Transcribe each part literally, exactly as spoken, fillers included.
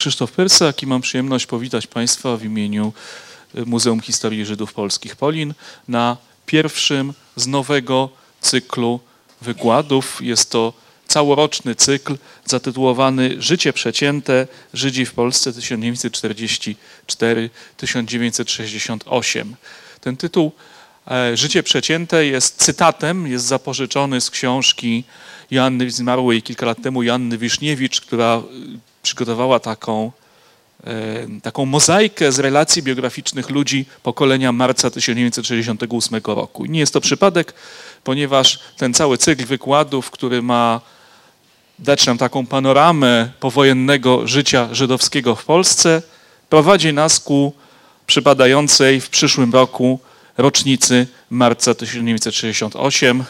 Krzysztof Persak i mam przyjemność powitać Państwa w imieniu Muzeum Historii Żydów Polskich POLIN na pierwszym z nowego cyklu wykładów. Jest to całoroczny cykl zatytułowany Życie przecięte Żydzi w Polsce tysiąc dziewięćset czterdziesty czwarty do tysiąc dziewięćset sześćdziesiątego ósmego. Ten tytuł Życie przecięte jest cytatem, jest zapożyczony z książki Joanny, zmarłej kilka lat temu Joanny Wiszniewicz, która przygotowała taką, taką mozaikę z relacji biograficznych ludzi pokolenia marca tysiąc dziewięćset sześćdziesiątego ósmego roku. Nie jest to przypadek, ponieważ ten cały cykl wykładów, który ma dać nam taką panoramę powojennego życia żydowskiego w Polsce, prowadzi nas ku przypadającej w przyszłym roku rocznicy marca tysiąc dziewięćset sześćdziesiątego ósmego.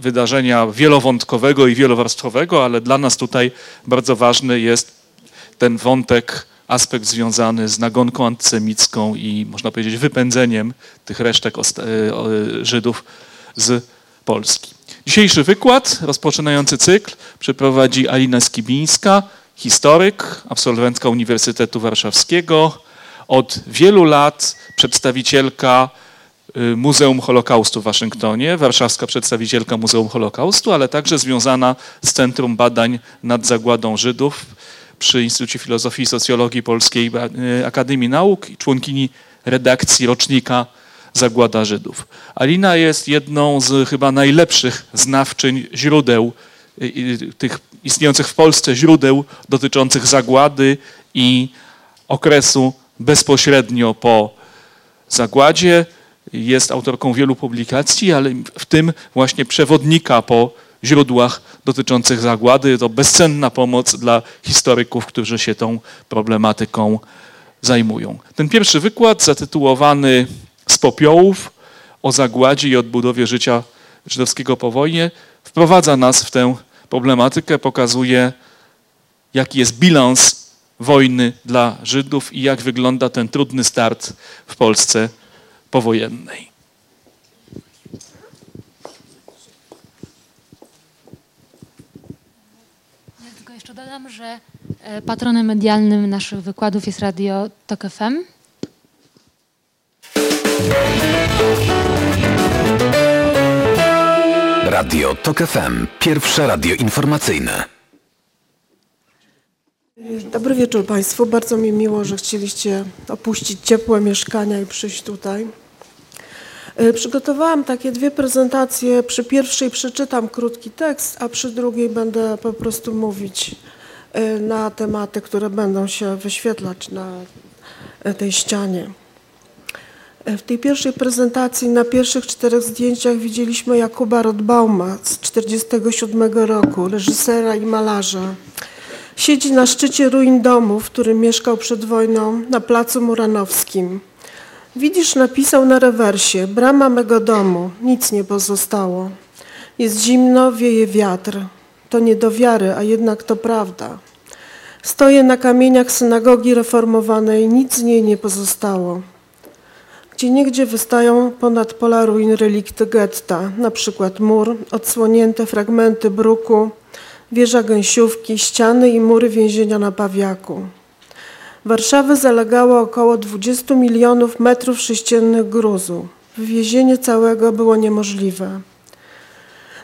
Wydarzenia wielowątkowego i wielowarstwowego, ale dla nas tutaj bardzo ważny jest ten wątek, aspekt związany z nagonką antysemicką i można powiedzieć wypędzeniem tych resztek Żydów z Polski. Dzisiejszy wykład, rozpoczynający cykl, przeprowadzi Alina Skibińska, historyk, absolwentka Uniwersytetu Warszawskiego, od wielu lat przedstawicielka Muzeum Holokaustu w Waszyngtonie, warszawska przedstawicielka Muzeum Holokaustu, ale także związana z Centrum Badań nad Zagładą Żydów przy Instytucie Filozofii i Socjologii Polskiej Akademii Nauk i członkini redakcji rocznika Zagłada Żydów. Alina jest jedną z chyba najlepszych znawczyń źródeł, tych istniejących w Polsce źródeł dotyczących zagłady i okresu bezpośrednio po zagładzie. Jest autorką wielu publikacji, ale w tym właśnie przewodnika po źródłach dotyczących zagłady. To bezcenna pomoc dla historyków, którzy się tą problematyką zajmują. Ten pierwszy wykład zatytułowany Z popiołów o zagładzie i odbudowie życia żydowskiego po wojnie wprowadza nas w tę problematykę, pokazuje, jaki jest bilans wojny dla Żydów i jak wygląda ten trudny start w Polsce powojennej. Ja tylko jeszcze dodam, że patronem medialnym naszych wykładów jest Radio TOK F M. Radio TOK F M, pierwsze radio informacyjne. Dobry wieczór Państwu. Bardzo mi miło, że chcieliście opuścić ciepłe mieszkania i przyjść tutaj. Przygotowałam takie dwie prezentacje. Przy pierwszej przeczytam krótki tekst, a przy drugiej będę po prostu mówić na tematy, które będą się wyświetlać na tej ścianie. W tej pierwszej prezentacji na pierwszych czterech zdjęciach widzieliśmy Jakuba Rotbauma z tysiąc dziewięćset czterdziestego siódmego roku, reżysera i malarza. Siedzi na szczycie ruin domu, w którym mieszkał przed wojną, na placu Muranowskim. Widzisz, napisał na rewersie, brama mego domu, nic nie pozostało. Jest zimno, wieje wiatr. To nie do wiary, a jednak to prawda. Stoję na kamieniach synagogi reformowanej, nic z niej nie pozostało. Gdzieniegdzie wystają ponad pola ruin relikty getta, na przykład mur, odsłonięte fragmenty bruku, wieża gęsiówki, ściany i mury więzienia na Pawiaku. Warszawy zalegało około dwudziestu milionów metrów sześciennych gruzu. Wywiezienie całego było niemożliwe.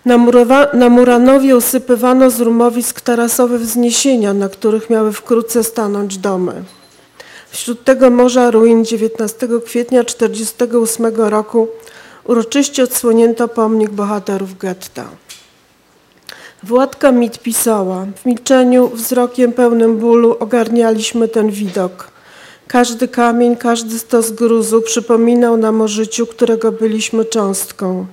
Na, Murowa- na Muranowie usypywano z rumowisk tarasowe wzniesienia, na których miały wkrótce stanąć domy. Wśród tego morza ruin dziewiętnastego kwietnia tysiąc dziewięćset czterdziestego ósmego roku uroczyście odsłonięto pomnik bohaterów getta. Władka Mid pisała, w milczeniu, wzrokiem pełnym bólu ogarnialiśmy ten widok. Każdy kamień, każdy stos gruzu przypominał nam o życiu, którego byliśmy cząstką.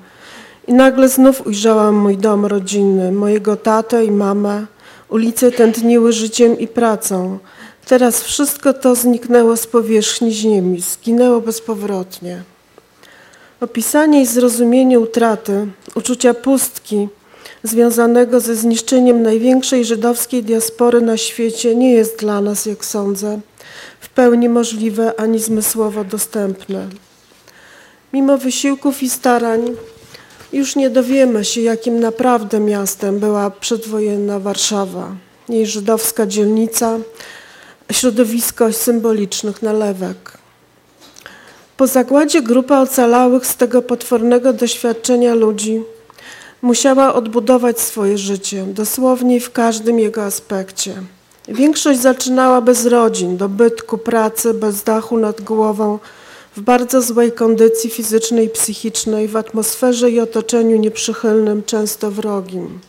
I nagle znów ujrzałam mój dom rodzinny, mojego tatę i mamę. Ulice tętniły życiem i pracą. Teraz wszystko to zniknęło z powierzchni ziemi, zginęło bezpowrotnie. Opisanie i zrozumienie utraty, uczucia pustki, związanego ze zniszczeniem największej żydowskiej diaspory na świecie nie jest dla nas, jak sądzę, w pełni możliwe ani zmysłowo dostępne. Mimo wysiłków i starań już nie dowiemy się, jakim naprawdę miastem była przedwojenna Warszawa, jej żydowska dzielnica, środowisko symbolicznych nalewek. Po zagładzie grupa ocalałych z tego potwornego doświadczenia ludzi musiała odbudować swoje życie, dosłownie w każdym jego aspekcie. Większość zaczynała bez rodzin, dobytku, pracy, bez dachu nad głową, w bardzo złej kondycji fizycznej i psychicznej, w atmosferze i otoczeniu nieprzychylnym, często wrogim.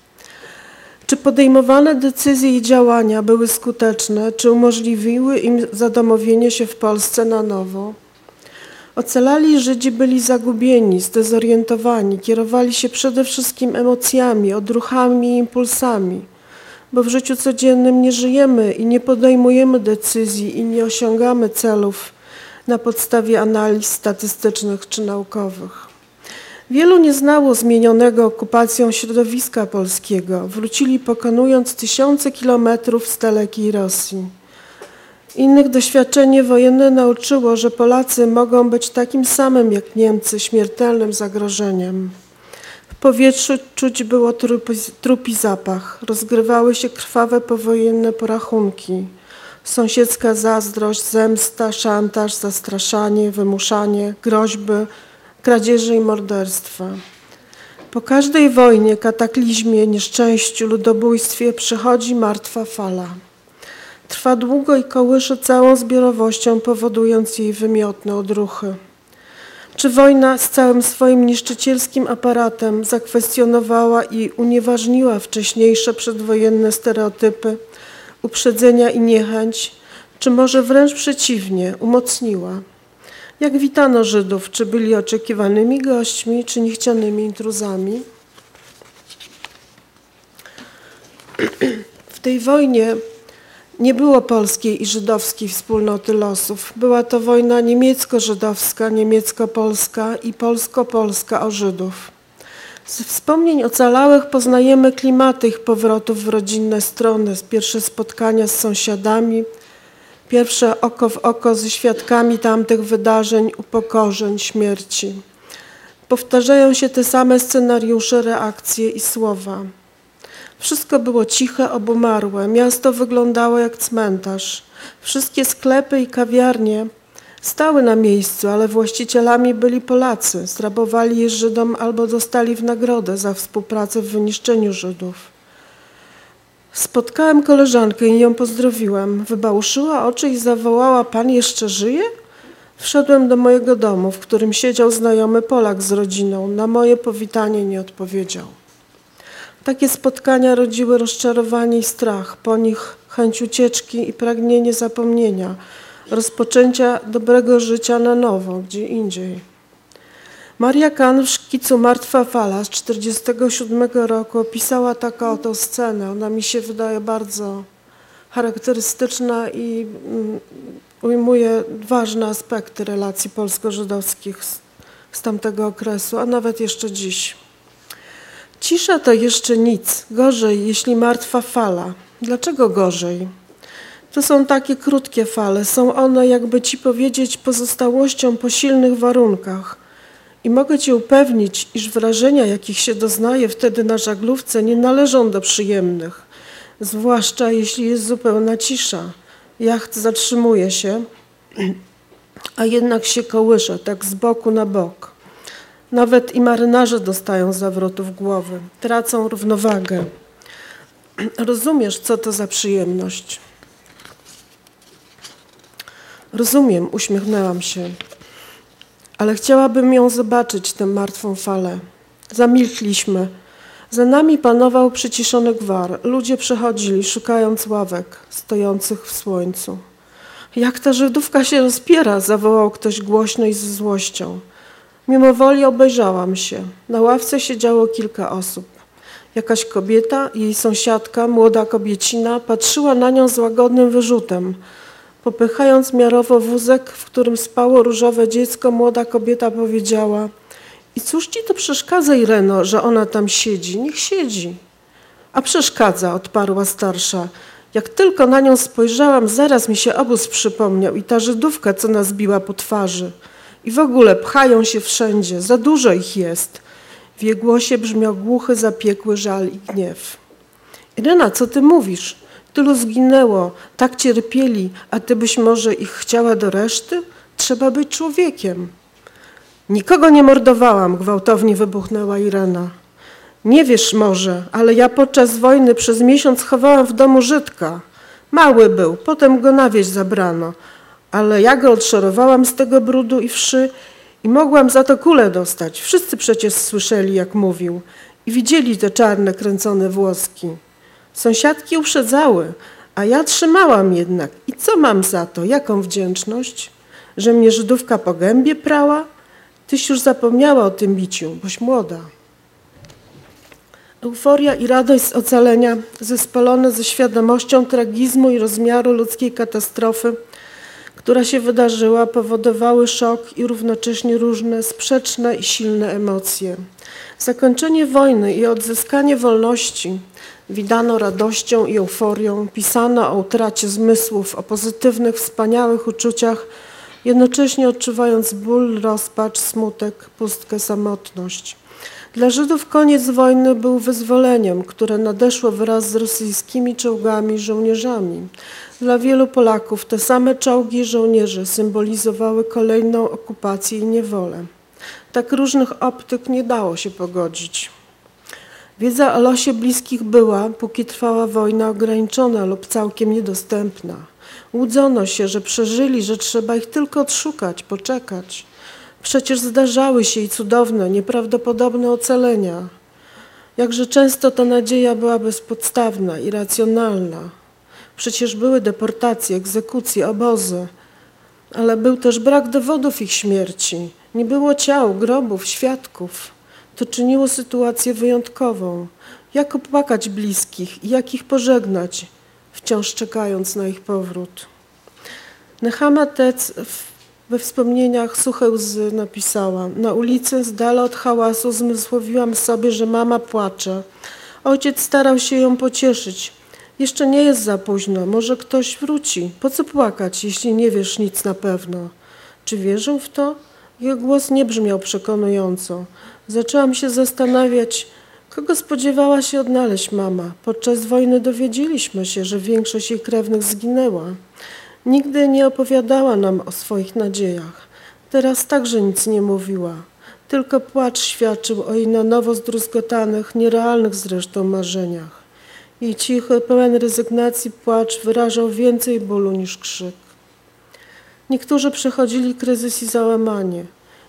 Czy podejmowane decyzje i działania były skuteczne, czy umożliwiły im zadomowienie się w Polsce na nowo? Ocalali Żydzi byli zagubieni, zdezorientowani, kierowali się przede wszystkim emocjami, odruchami i impulsami, bo w życiu codziennym nie żyjemy i nie podejmujemy decyzji i nie osiągamy celów na podstawie analiz statystycznych czy naukowych. Wielu nie znało zmienionego okupacją środowiska polskiego. Wrócili pokonując tysiące kilometrów z dalekiej Rosji. Innych doświadczenie wojenne nauczyło, że Polacy mogą być takim samym jak Niemcy, śmiertelnym zagrożeniem. W powietrzu czuć było trupi, trupi zapach, rozgrywały się krwawe powojenne porachunki. Sąsiedzka zazdrość, zemsta, szantaż, zastraszanie, wymuszanie, groźby, kradzieże i morderstwa. Po każdej wojnie, kataklizmie, nieszczęściu, ludobójstwie przychodzi martwa fala. Trwa długo i kołysze całą zbiorowością, powodując jej wymiotne odruchy. Czy wojna z całym swoim niszczycielskim aparatem zakwestionowała i unieważniła wcześniejsze przedwojenne stereotypy, uprzedzenia i niechęć, czy może wręcz przeciwnie, umocniła? Jak witano Żydów, czy byli oczekiwanymi gośćmi, czy niechcianymi intruzami? W tej wojnie nie było polskiej i żydowskiej wspólnoty losów. Była to wojna niemiecko-żydowska, niemiecko-polska i polsko-polska o Żydów. Z wspomnień ocalałych poznajemy klimaty ich powrotów w rodzinne strony, pierwsze spotkania z sąsiadami, pierwsze oko w oko ze świadkami tamtych wydarzeń, upokorzeń, śmierci. Powtarzają się te same scenariusze, reakcje i słowa. Wszystko było ciche, obumarłe. Miasto wyglądało jak cmentarz. Wszystkie sklepy i kawiarnie stały na miejscu, ale właścicielami byli Polacy. Zrabowali je Żydom albo dostali w nagrodę za współpracę w wyniszczeniu Żydów. Spotkałem koleżankę i ją pozdrowiłem. Wybałuszyła oczy i zawołała: „Pan jeszcze żyje?” Wszedłem do mojego domu, w którym siedział znajomy Polak z rodziną. Na moje powitanie nie odpowiedział. Takie spotkania rodziły rozczarowanie i strach, po nich chęć ucieczki i pragnienie zapomnienia, rozpoczęcia dobrego życia na nowo, gdzie indziej. Maria Kann w szkicu „Martwa fala” z tysiąc dziewięćset czterdziestego siódmego roku opisała taką oto scenę. Ona mi się wydaje bardzo charakterystyczna i ujmuje ważne aspekty relacji polsko-żydowskich z, z tamtego okresu, a nawet jeszcze dziś. Cisza to jeszcze nic, gorzej, jeśli martwa fala. Dlaczego gorzej? To są takie krótkie fale, są one, jakby ci powiedzieć, pozostałością po silnych warunkach. I mogę ci upewnić, iż wrażenia, jakich się doznaje wtedy na żaglówce, nie należą do przyjemnych, zwłaszcza jeśli jest zupełna cisza. Jacht zatrzymuje się, a jednak się kołysze, tak z boku na bok. Nawet i marynarze dostają zawrotów głowy, tracą równowagę. Rozumiesz, co to za przyjemność? Rozumiem, uśmiechnęłam się, ale chciałabym ją zobaczyć, tę martwą falę. Zamilkliśmy. Za nami panował przyciszony gwar. Ludzie przechodzili, szukając ławek stojących w słońcu. „Jak ta Żydówka się rozpiera!” zawołał ktoś głośno i ze złością. Mimo woli obejrzałam się. Na ławce siedziało kilka osób. Jakaś kobieta, jej sąsiadka, młoda kobiecina, patrzyła na nią z łagodnym wyrzutem. Popychając miarowo wózek, w którym spało różowe dziecko, młoda kobieta powiedziała: I cóż ci to przeszkadza, Ireno, że ona tam siedzi? Niech siedzi. A przeszkadza, odparła starsza. Jak tylko na nią spojrzałam, zaraz mi się obóz przypomniał i ta Żydówka, co nas biła po twarzy. I w ogóle pchają się wszędzie, za dużo ich jest. W jej głosie brzmiał głuchy, zapiekły żal i gniew. Irena, co ty mówisz? Tylu zginęło, tak cierpieli, a ty byś może ich chciała do reszty? Trzeba być człowiekiem. Nikogo nie mordowałam, gwałtownie wybuchnęła Irena. Nie wiesz może, ale ja podczas wojny przez miesiąc chowałam w domu Żydka. Mały był, potem go na wieś zabrano, ale ja go odszorowałam z tego brudu i wszy i mogłam za to kulę dostać. Wszyscy przecież słyszeli, jak mówił i widzieli te czarne, kręcone włoski. Sąsiadki uprzedzały, a ja trzymałam jednak. I co mam za to? Jaką wdzięczność? Że mnie Żydówka po gębie prała? Tyś już zapomniała o tym biciu, boś młoda. Euforia i radość z ocalenia, zespolone ze świadomością tragizmu i rozmiaru ludzkiej katastrofy, która się wydarzyła, powodowały szok i równocześnie różne sprzeczne i silne emocje. Zakończenie wojny i odzyskanie wolności widano radością i euforią, pisano o utracie zmysłów, o pozytywnych, wspaniałych uczuciach, jednocześnie odczuwając ból, rozpacz, smutek, pustkę, samotność. Dla Żydów koniec wojny był wyzwoleniem, które nadeszło wraz z rosyjskimi czołgami i żołnierzami. Dla wielu Polaków te same czołgi i żołnierze symbolizowały kolejną okupację i niewolę. Tak różnych optyk nie dało się pogodzić. Wiedza o losie bliskich była, póki trwała wojna, ograniczona lub całkiem niedostępna. Łudzono się, że przeżyli, że trzeba ich tylko odszukać, poczekać. Przecież zdarzały się i cudowne, nieprawdopodobne ocalenia. Jakże często ta nadzieja była bezpodstawna, irracjonalna. Przecież były deportacje, egzekucje, obozy, ale był też brak dowodów ich śmierci. Nie było ciał, grobów, świadków. To czyniło sytuację wyjątkową. Jak opłakać bliskich i jak ich pożegnać, wciąż czekając na ich powrót. Nehama Tec we wspomnieniach suche łzy napisała: na ulicy, z dala od hałasu, zmysłowiłam sobie, że mama płacze. Ojciec starał się ją pocieszyć. Jeszcze nie jest za późno, może ktoś wróci. Po co płakać, jeśli nie wiesz nic na pewno? Czy wierzył w to? Jego głos nie brzmiał przekonująco. Zaczęłam się zastanawiać, kogo spodziewała się odnaleźć mama. Podczas wojny dowiedzieliśmy się, że większość jej krewnych zginęła. Nigdy nie opowiadała nam o swoich nadziejach. Teraz także nic nie mówiła. Tylko płacz świadczył o jej na nowo zdruzgotanych, nierealnych zresztą marzeniach. Jej cichy, pełen rezygnacji płacz wyrażał więcej bólu niż krzyk. Niektórzy przechodzili kryzys i załamanie.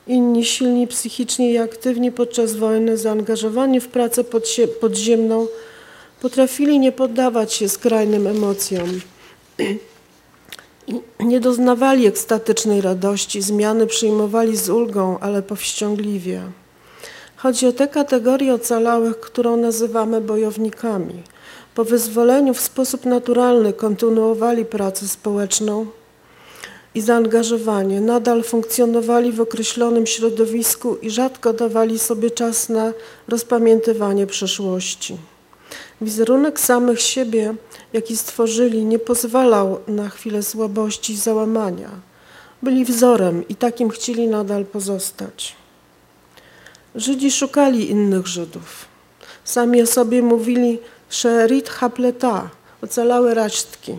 Inni, silni psychicznie i aktywni podczas wojny, zaangażowani w pracę podziemną, potrafili nie poddawać się skrajnym emocjom. Nie doznawali ekstatycznej radości, zmiany przyjmowali z ulgą, ale powściągliwie. Chodzi o tę kategorię ocalałych, którą nazywamy bojownikami. Po wyzwoleniu w sposób naturalny kontynuowali pracę społeczną i zaangażowanie. Nadal funkcjonowali w określonym środowisku i rzadko dawali sobie czas na rozpamiętywanie przeszłości. Wizerunek samych siebie, jaki stworzyli, nie pozwalał na chwilę słabości i załamania. Byli wzorem i takim chcieli nadal pozostać. Żydzi szukali innych Żydów. Sami o sobie mówili Sherit Hapleta, ocalałe resztki.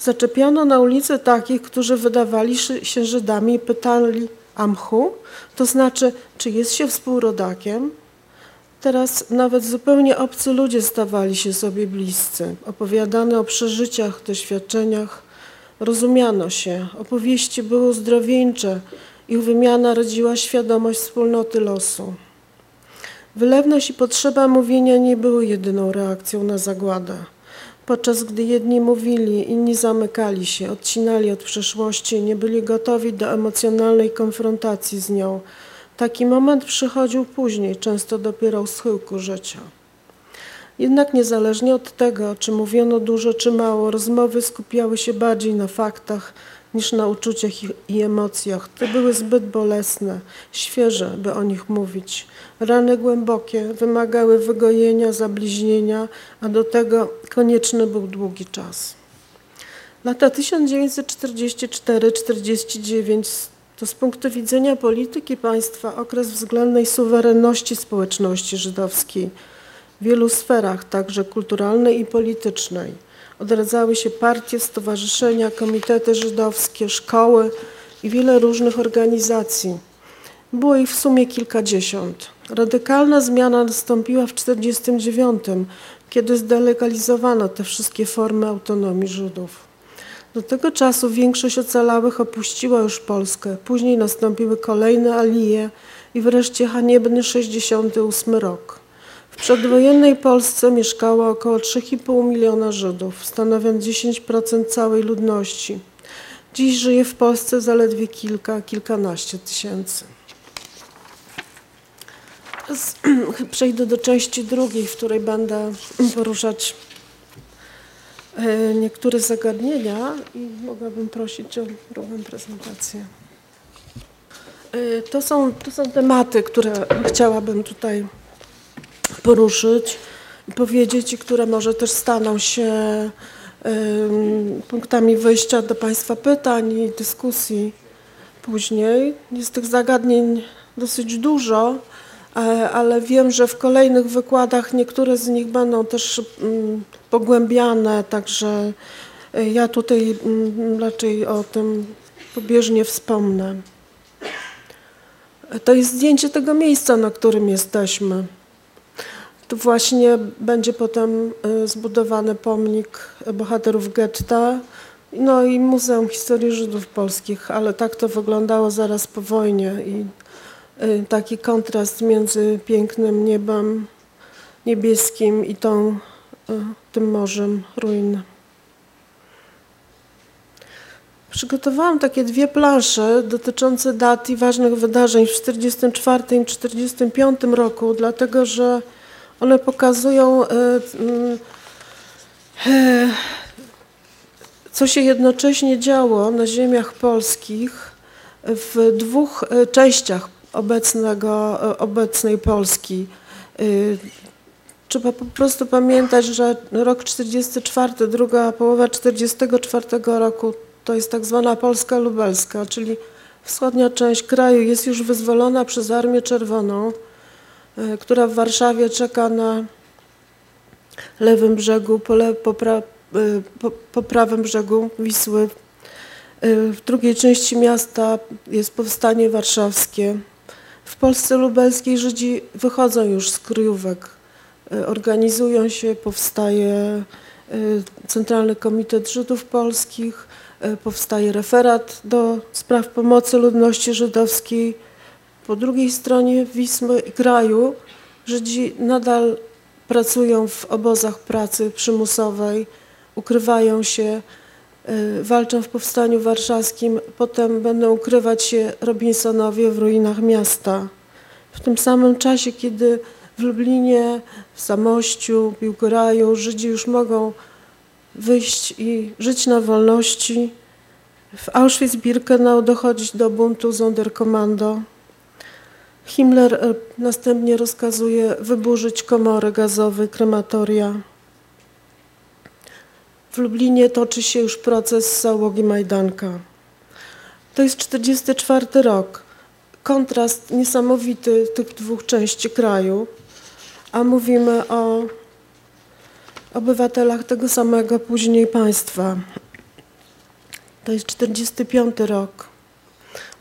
Zaczepiano na ulicy takich, którzy wydawali się Żydami i pytali Amchu, to znaczy, czy jest się współrodakiem? Teraz nawet zupełnie obcy ludzie stawali się sobie bliscy. Opowiadano o przeżyciach, doświadczeniach, rozumiano się. Opowieści były uzdrowieńcze, ich wymiana rodziła świadomość wspólnoty losu. Wylewność i potrzeba mówienia nie były jedyną reakcją na zagładę. Podczas gdy jedni mówili, inni zamykali się, odcinali od przeszłości, nie byli gotowi do emocjonalnej konfrontacji z nią. Taki moment przychodził później, często dopiero u schyłku życia. Jednak niezależnie od tego, czy mówiono dużo, czy mało, rozmowy skupiały się bardziej na faktach niż na uczuciach i emocjach. Te były zbyt bolesne, świeże, by o nich mówić. Rany głębokie wymagały wygojenia, zabliźnienia, a do tego konieczny był długi czas. Lata tysiąc dziewięćset czterdziesty czwarty do czterdziestego dziewiątego to z punktu widzenia polityki państwa okres względnej suwerenności społeczności żydowskiej. W wielu sferach, także kulturalnej i politycznej, odradzały się partie, stowarzyszenia, komitety żydowskie, szkoły i wiele różnych organizacji. Było ich w sumie kilkadziesiąt. Radykalna zmiana nastąpiła w czterdziestym dziewiątym, kiedy zdelegalizowano te wszystkie formy autonomii Żydów. Do tego czasu większość ocalałych opuściła już Polskę. Później nastąpiły kolejne alije i wreszcie haniebny sześćdziesiąty ósmy rok. W przedwojennej Polsce mieszkało około trzy i pół miliona Żydów, stanowiąc dziesięć procent całej ludności. Dziś żyje w Polsce zaledwie kilka, kilkanaście tysięcy. Przejdę do części drugiej, w której będę poruszać niektóre zagadnienia i mogłabym prosić o drugą prezentację. To są, to są tematy, które chciałabym tutaj poruszyć i powiedzieć, i które może też staną się punktami wyjścia do Państwa pytań i dyskusji później. Jest tych zagadnień dosyć dużo, ale wiem, że w kolejnych wykładach niektóre z nich będą też pogłębiane, także ja tutaj raczej o tym pobieżnie wspomnę. To jest zdjęcie tego miejsca, na którym jesteśmy. Tu właśnie będzie potem zbudowany pomnik bohaterów getta, no i Muzeum Historii Żydów Polskich, ale tak to wyglądało zaraz po wojnie i taki kontrast między pięknym niebem niebieskim i tą, tym morzem ruin. Przygotowałam takie dwie plansze dotyczące dat i ważnych wydarzeń w tysiąc dziewięćset czterdziestym czwartym do czterdziestego piątego roku, dlatego że one pokazują, co się jednocześnie działo na ziemiach polskich w dwóch częściach obecnego, obecnej Polski. Trzeba po prostu pamiętać, że rok czterdziesty czwarty, druga połowa czterdziestego czwartego roku to jest tak zwana Polska lubelska, czyli wschodnia część kraju jest już wyzwolona przez Armię Czerwoną, która w Warszawie czeka na lewym brzegu, po, le, po, pra, po, po prawym brzegu Wisły. W drugiej części miasta jest powstanie warszawskie. W Polsce lubelskiej Żydzi wychodzą już z kryjówek, organizują się, powstaje Centralny Komitet Żydów Polskich, powstaje referat do spraw pomocy ludności żydowskiej. Po drugiej stronie Wisły i kraju Żydzi nadal pracują w obozach pracy przymusowej, ukrywają się, walczą w powstaniu warszawskim, potem będą ukrywać się Robinsonowie w ruinach miasta. W tym samym czasie, kiedy w Lublinie, w Samościu, Biłgoraju Żydzi już mogą wyjść i żyć na wolności, w Auschwitz-Birkenau dochodzić do buntu Sonderkommando. Himmler następnie rozkazuje wyburzyć komory gazowe, krematoria. W Lublinie toczy się już proces załogi Majdanka. To jest czterdziesty czwarty rok. Kontrast niesamowity tych dwóch części kraju, a mówimy o obywatelach tego samego później państwa. To jest czterdziesty piąty rok.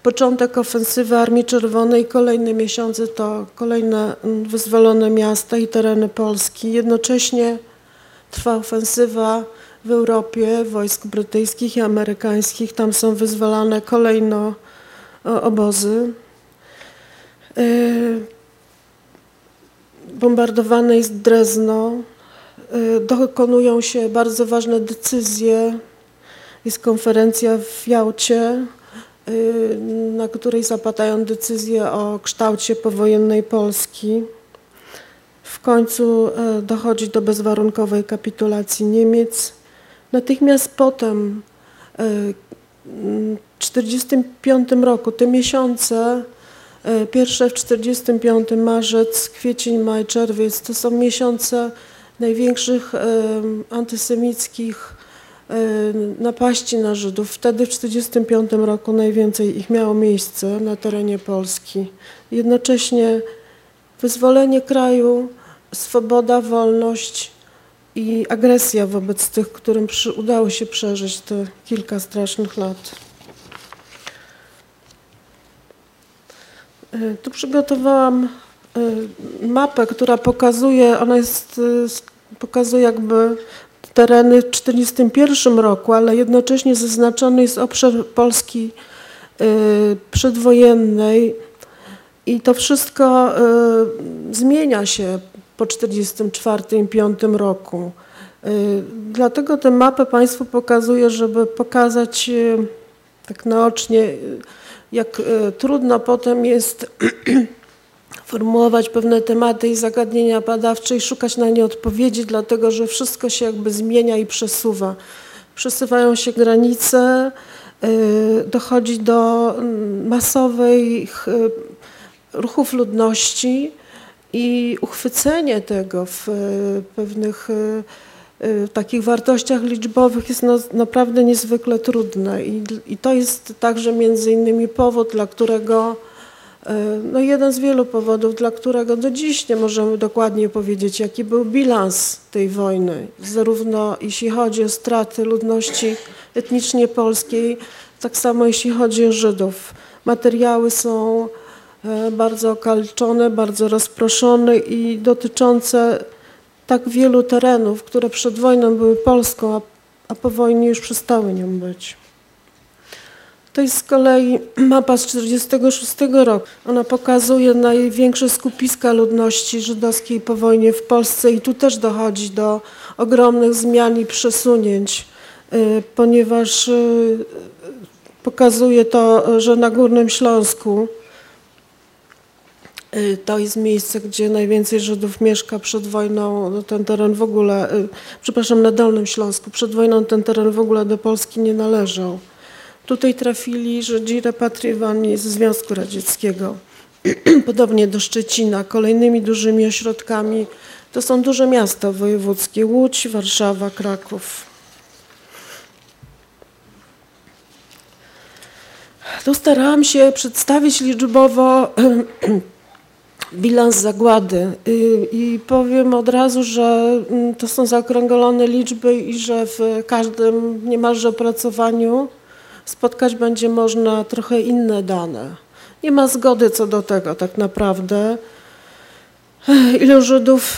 Początek ofensywy Armii Czerwonej, kolejne miesiące to kolejne wyzwolone miasta i tereny Polski. Jednocześnie trwa ofensywa w Europie wojsk brytyjskich i amerykańskich. Tam są wyzwalane kolejno obozy. Bombardowane jest Drezno. Dokonują się bardzo ważne decyzje. Jest konferencja w Jałcie, na której zapadają decyzje o kształcie powojennej Polski. W końcu dochodzi do bezwarunkowej kapitulacji Niemiec. Natychmiast potem czterdziestym piątym roku, te miesiące, pierwsze w czterdziestym piątym, marzec, kwiecień, maj, czerwiec, to są miesiące największych antysemickich napaści na Żydów. Wtedy w czterdziestym piątym roku najwięcej ich miało miejsce na terenie Polski. Jednocześnie wyzwolenie kraju, swoboda, wolność i agresja wobec tych, którym przy, udało się przeżyć te kilka strasznych lat. Tu przygotowałam mapę, która pokazuje, ona jest, pokazuje jakby tereny w czterdziestym pierwszym roku, ale jednocześnie zaznaczony jest obszar Polski przedwojennej i to wszystko zmienia się po czterdziestym czwartym i piątym roku. Dlatego tę mapę Państwu pokazuję, żeby pokazać tak naocznie, jak trudno potem jest formułować pewne tematy i zagadnienia badawcze i szukać na nie odpowiedzi, dlatego że wszystko się jakby zmienia i przesuwa. Przesuwają się granice, dochodzi do masowych ruchów ludności i uchwycenie tego w pewnych takich wartościach liczbowych jest naprawdę niezwykle trudne i to jest także między innymi powód, dla którego no jeden z wielu powodów, dla którego do dziś nie możemy dokładnie powiedzieć, jaki był bilans tej wojny, zarówno jeśli chodzi o straty ludności etnicznie polskiej, tak samo jeśli chodzi o Żydów. Materiały są bardzo okaleczone, bardzo rozproszone i dotyczące tak wielu terenów, które przed wojną były Polską, a, a po wojnie już przestały nią być. To jest z kolei mapa z czterdziestego szóstego roku. Ona pokazuje największe skupiska ludności żydowskiej po wojnie w Polsce i tu też dochodzi do ogromnych zmian i przesunięć, ponieważ pokazuje to, że na Górnym Śląsku to jest miejsce, gdzie najwięcej Żydów mieszka przed wojną, ten teren w ogóle, przepraszam, na Dolnym Śląsku, przed wojną ten teren w ogóle do Polski nie należał. Tutaj trafili Żydzi repatriowani ze Związku Radzieckiego, podobnie do Szczecina. Kolejnymi dużymi ośrodkami to są duże miasta wojewódzkie, Łódź, Warszawa, Kraków. Tu starałam się przedstawić liczbowo bilans zagłady i powiem od razu, że to są zaokrąglone liczby i że w każdym niemalże opracowaniu spotkać będzie można trochę inne dane. Nie ma zgody co do tego tak naprawdę, ilu Żydów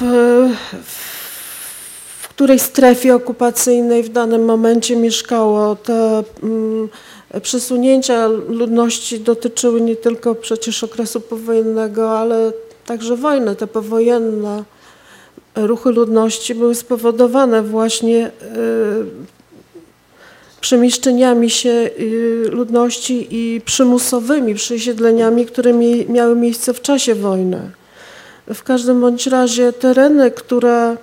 w której strefie okupacyjnej w danym momencie mieszkało. Te przesunięcia ludności dotyczyły nie tylko przecież okresu powojennego, ale także wojny. Te powojenne ruchy ludności były spowodowane właśnie przemieszczeniami się ludności i przymusowymi przesiedleniami, które miały miejsce w czasie wojny. W każdym bądź razie tereny, które,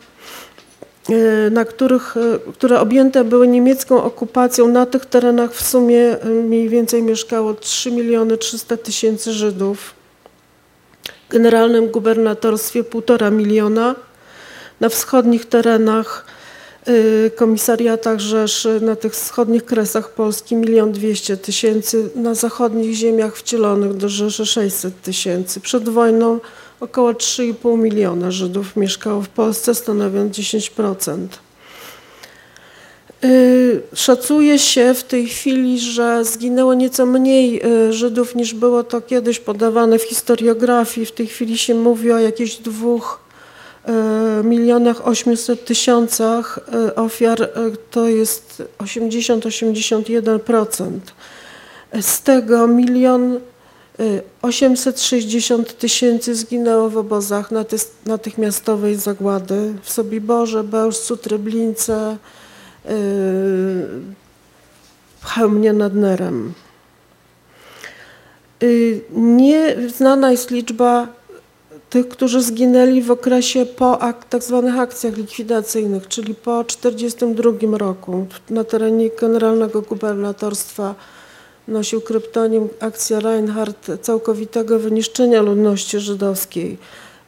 na których, które objęte były niemiecką okupacją, na tych terenach w sumie mniej więcej mieszkało trzy miliony trzysta tysięcy Żydów. W generalnym gubernatorstwie półtora miliona, na wschodnich terenach komisariatach Rzeszy, na tych wschodnich kresach Polski milion dwieście tysięcy, na zachodnich ziemiach wcielonych do Rzeszy sześćset tysięcy. Przed wojną około trzy i pół miliona Żydów mieszkało w Polsce, stanowiąc dziesięć procent. Szacuje się w tej chwili, że zginęło nieco mniej Żydów niż było to kiedyś podawane w historiografii. W tej chwili się mówi o jakichś dwóch milionach ośmiuset tysiącach ofiar, to jest osiemdziesiąt do osiemdziesięciu jeden procent. Z tego milion osiemset sześćdziesiąt tysięcy zginęło w obozach natychmiastowej zagłady w Sobiborze, Bełżcu, Treblince, Chełmnie nad Nerem. Nieznana jest liczba tych, którzy zginęli w okresie po tak zwanych akcjach likwidacyjnych, czyli po czterdziestym drugim roku na terenie Generalnego Gubernatorstwa nosił kryptonim Akcja Reinhardt całkowitego wyniszczenia ludności żydowskiej.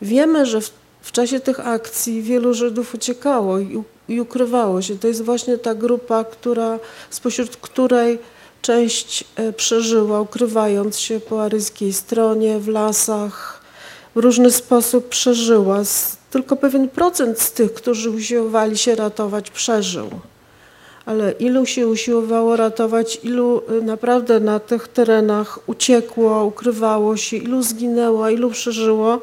Wiemy, że w, w czasie tych akcji wielu Żydów uciekało i, i ukrywało się. To jest właśnie ta grupa, która, spośród której część przeżyła, ukrywając się po aryjskiej stronie, w lasach, w różny sposób przeżyła. Tylko pewien procent z tych, którzy usiłowali się ratować, przeżył. Ale ilu się usiłowało ratować, ilu naprawdę na tych terenach uciekło, ukrywało się, ilu zginęło, ilu przeżyło,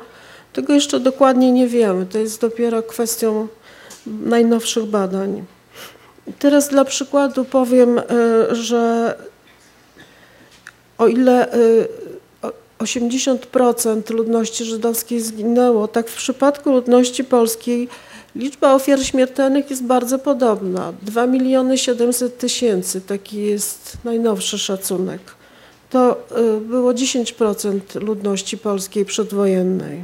tego jeszcze dokładnie nie wiemy. To jest dopiero kwestią najnowszych badań. Teraz dla przykładu powiem, że o ile osiemdziesiąt procent ludności żydowskiej zginęło, tak w przypadku ludności polskiej liczba ofiar śmiertelnych jest bardzo podobna. dwa miliony siedemset tysięcy, taki jest najnowszy szacunek. To było dziesięć procent ludności polskiej przedwojennej,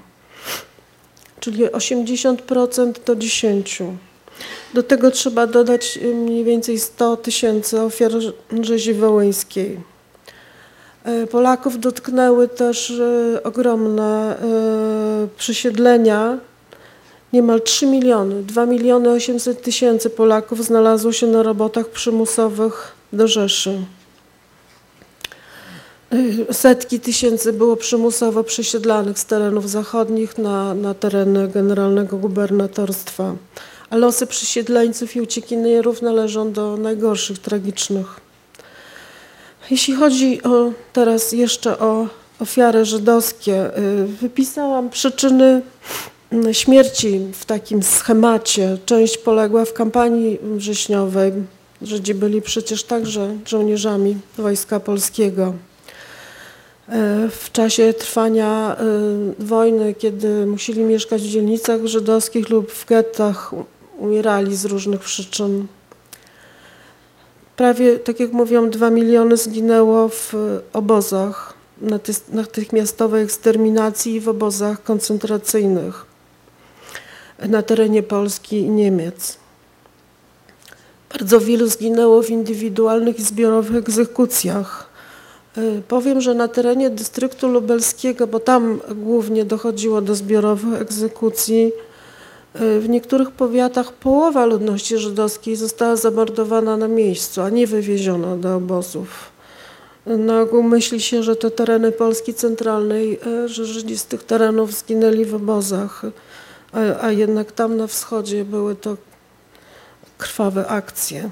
czyli osiemdziesiąt procent do dziesięciu procent. Do tego trzeba dodać mniej więcej sto tysięcy ofiar rzezi wołyńskiej. Polaków dotknęły też ogromne przesiedlenia. Niemal trzy miliony, dwa miliony osiemset tysięcy Polaków znalazło się na robotach przymusowych do Rzeszy. Setki tysięcy było przymusowo przesiedlanych z terenów zachodnich na, na tereny Generalnego Gubernatorstwa. A losy przesiedleńców i uciekinierów należą do najgorszych, tragicznych. Jeśli chodzi o, teraz jeszcze o ofiary żydowskie, wypisałam przyczyny śmierci w takim schemacie. Część poległa w kampanii wrześniowej. Żydzi byli przecież także żołnierzami Wojska Polskiego. W czasie trwania wojny, kiedy musieli mieszkać w dzielnicach żydowskich lub w gettach, umierali z różnych przyczyn. Prawie, tak jak mówiłam, dwa miliony zginęło w obozach natychmiastowej eksterminacji i w obozach koncentracyjnych na terenie Polski i Niemiec. Bardzo wielu zginęło w indywidualnych i zbiorowych egzekucjach. Powiem, że na terenie dystryktu lubelskiego, bo tam głównie dochodziło do zbiorowych egzekucji, w niektórych powiatach połowa ludności żydowskiej została zamordowana na miejscu, a nie wywieziona do obozów. Na ogół myśli się, że te tereny Polski centralnej, że Żydzi z tych terenów zginęli w obozach, a, a jednak tam na wschodzie były to krwawe akcje.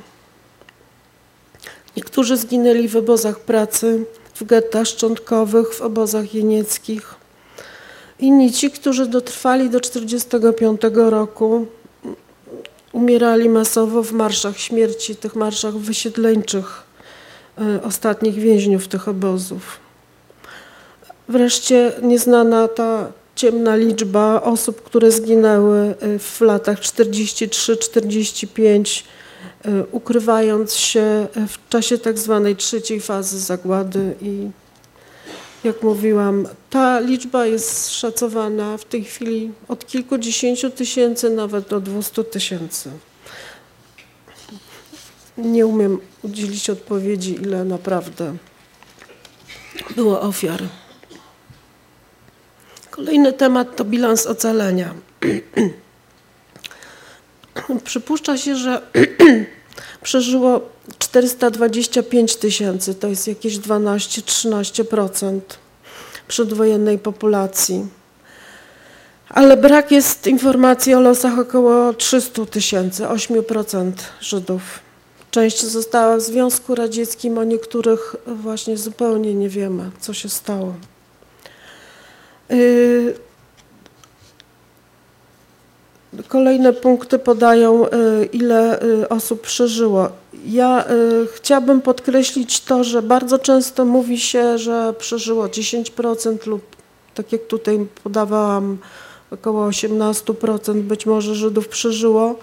Niektórzy zginęli w obozach pracy, w gettach szczątkowych, w obozach jenieckich. Inni ci, którzy dotrwali do tysiąc dziewięćset czterdziestego piątego roku, umierali masowo w marszach śmierci, tych marszach wysiedleńczych ostatnich więźniów tych obozów. Wreszcie nieznana ta ciemna liczba osób, które zginęły w latach czterdziestym trzecim do czterdziestego piątego, ukrywając się w czasie tak zwanej trzeciej fazy zagłady i, jak mówiłam, ta liczba jest szacowana w tej chwili od kilkudziesięciu tysięcy nawet do dwustu tysięcy. Nie umiem udzielić odpowiedzi, ile naprawdę było ofiar. Kolejny temat to bilans ocalenia. Przypuszcza się, że przeżyło czterysta dwadzieścia pięć tysięcy, to jest jakieś dwanaście do trzynastu procent przedwojennej populacji. Ale brak jest informacji o losach około trzystu tysięcy, osiem procent Żydów. Część została w Związku Radzieckim, o niektórych właśnie zupełnie nie wiemy, co się stało. Yy... Kolejne punkty podają, ile osób przeżyło. Ja chciałabym podkreślić to, że bardzo często mówi się, że przeżyło dziesięć procent lub, tak jak tutaj podawałam, około osiemnaście procent być może Żydów przeżyło,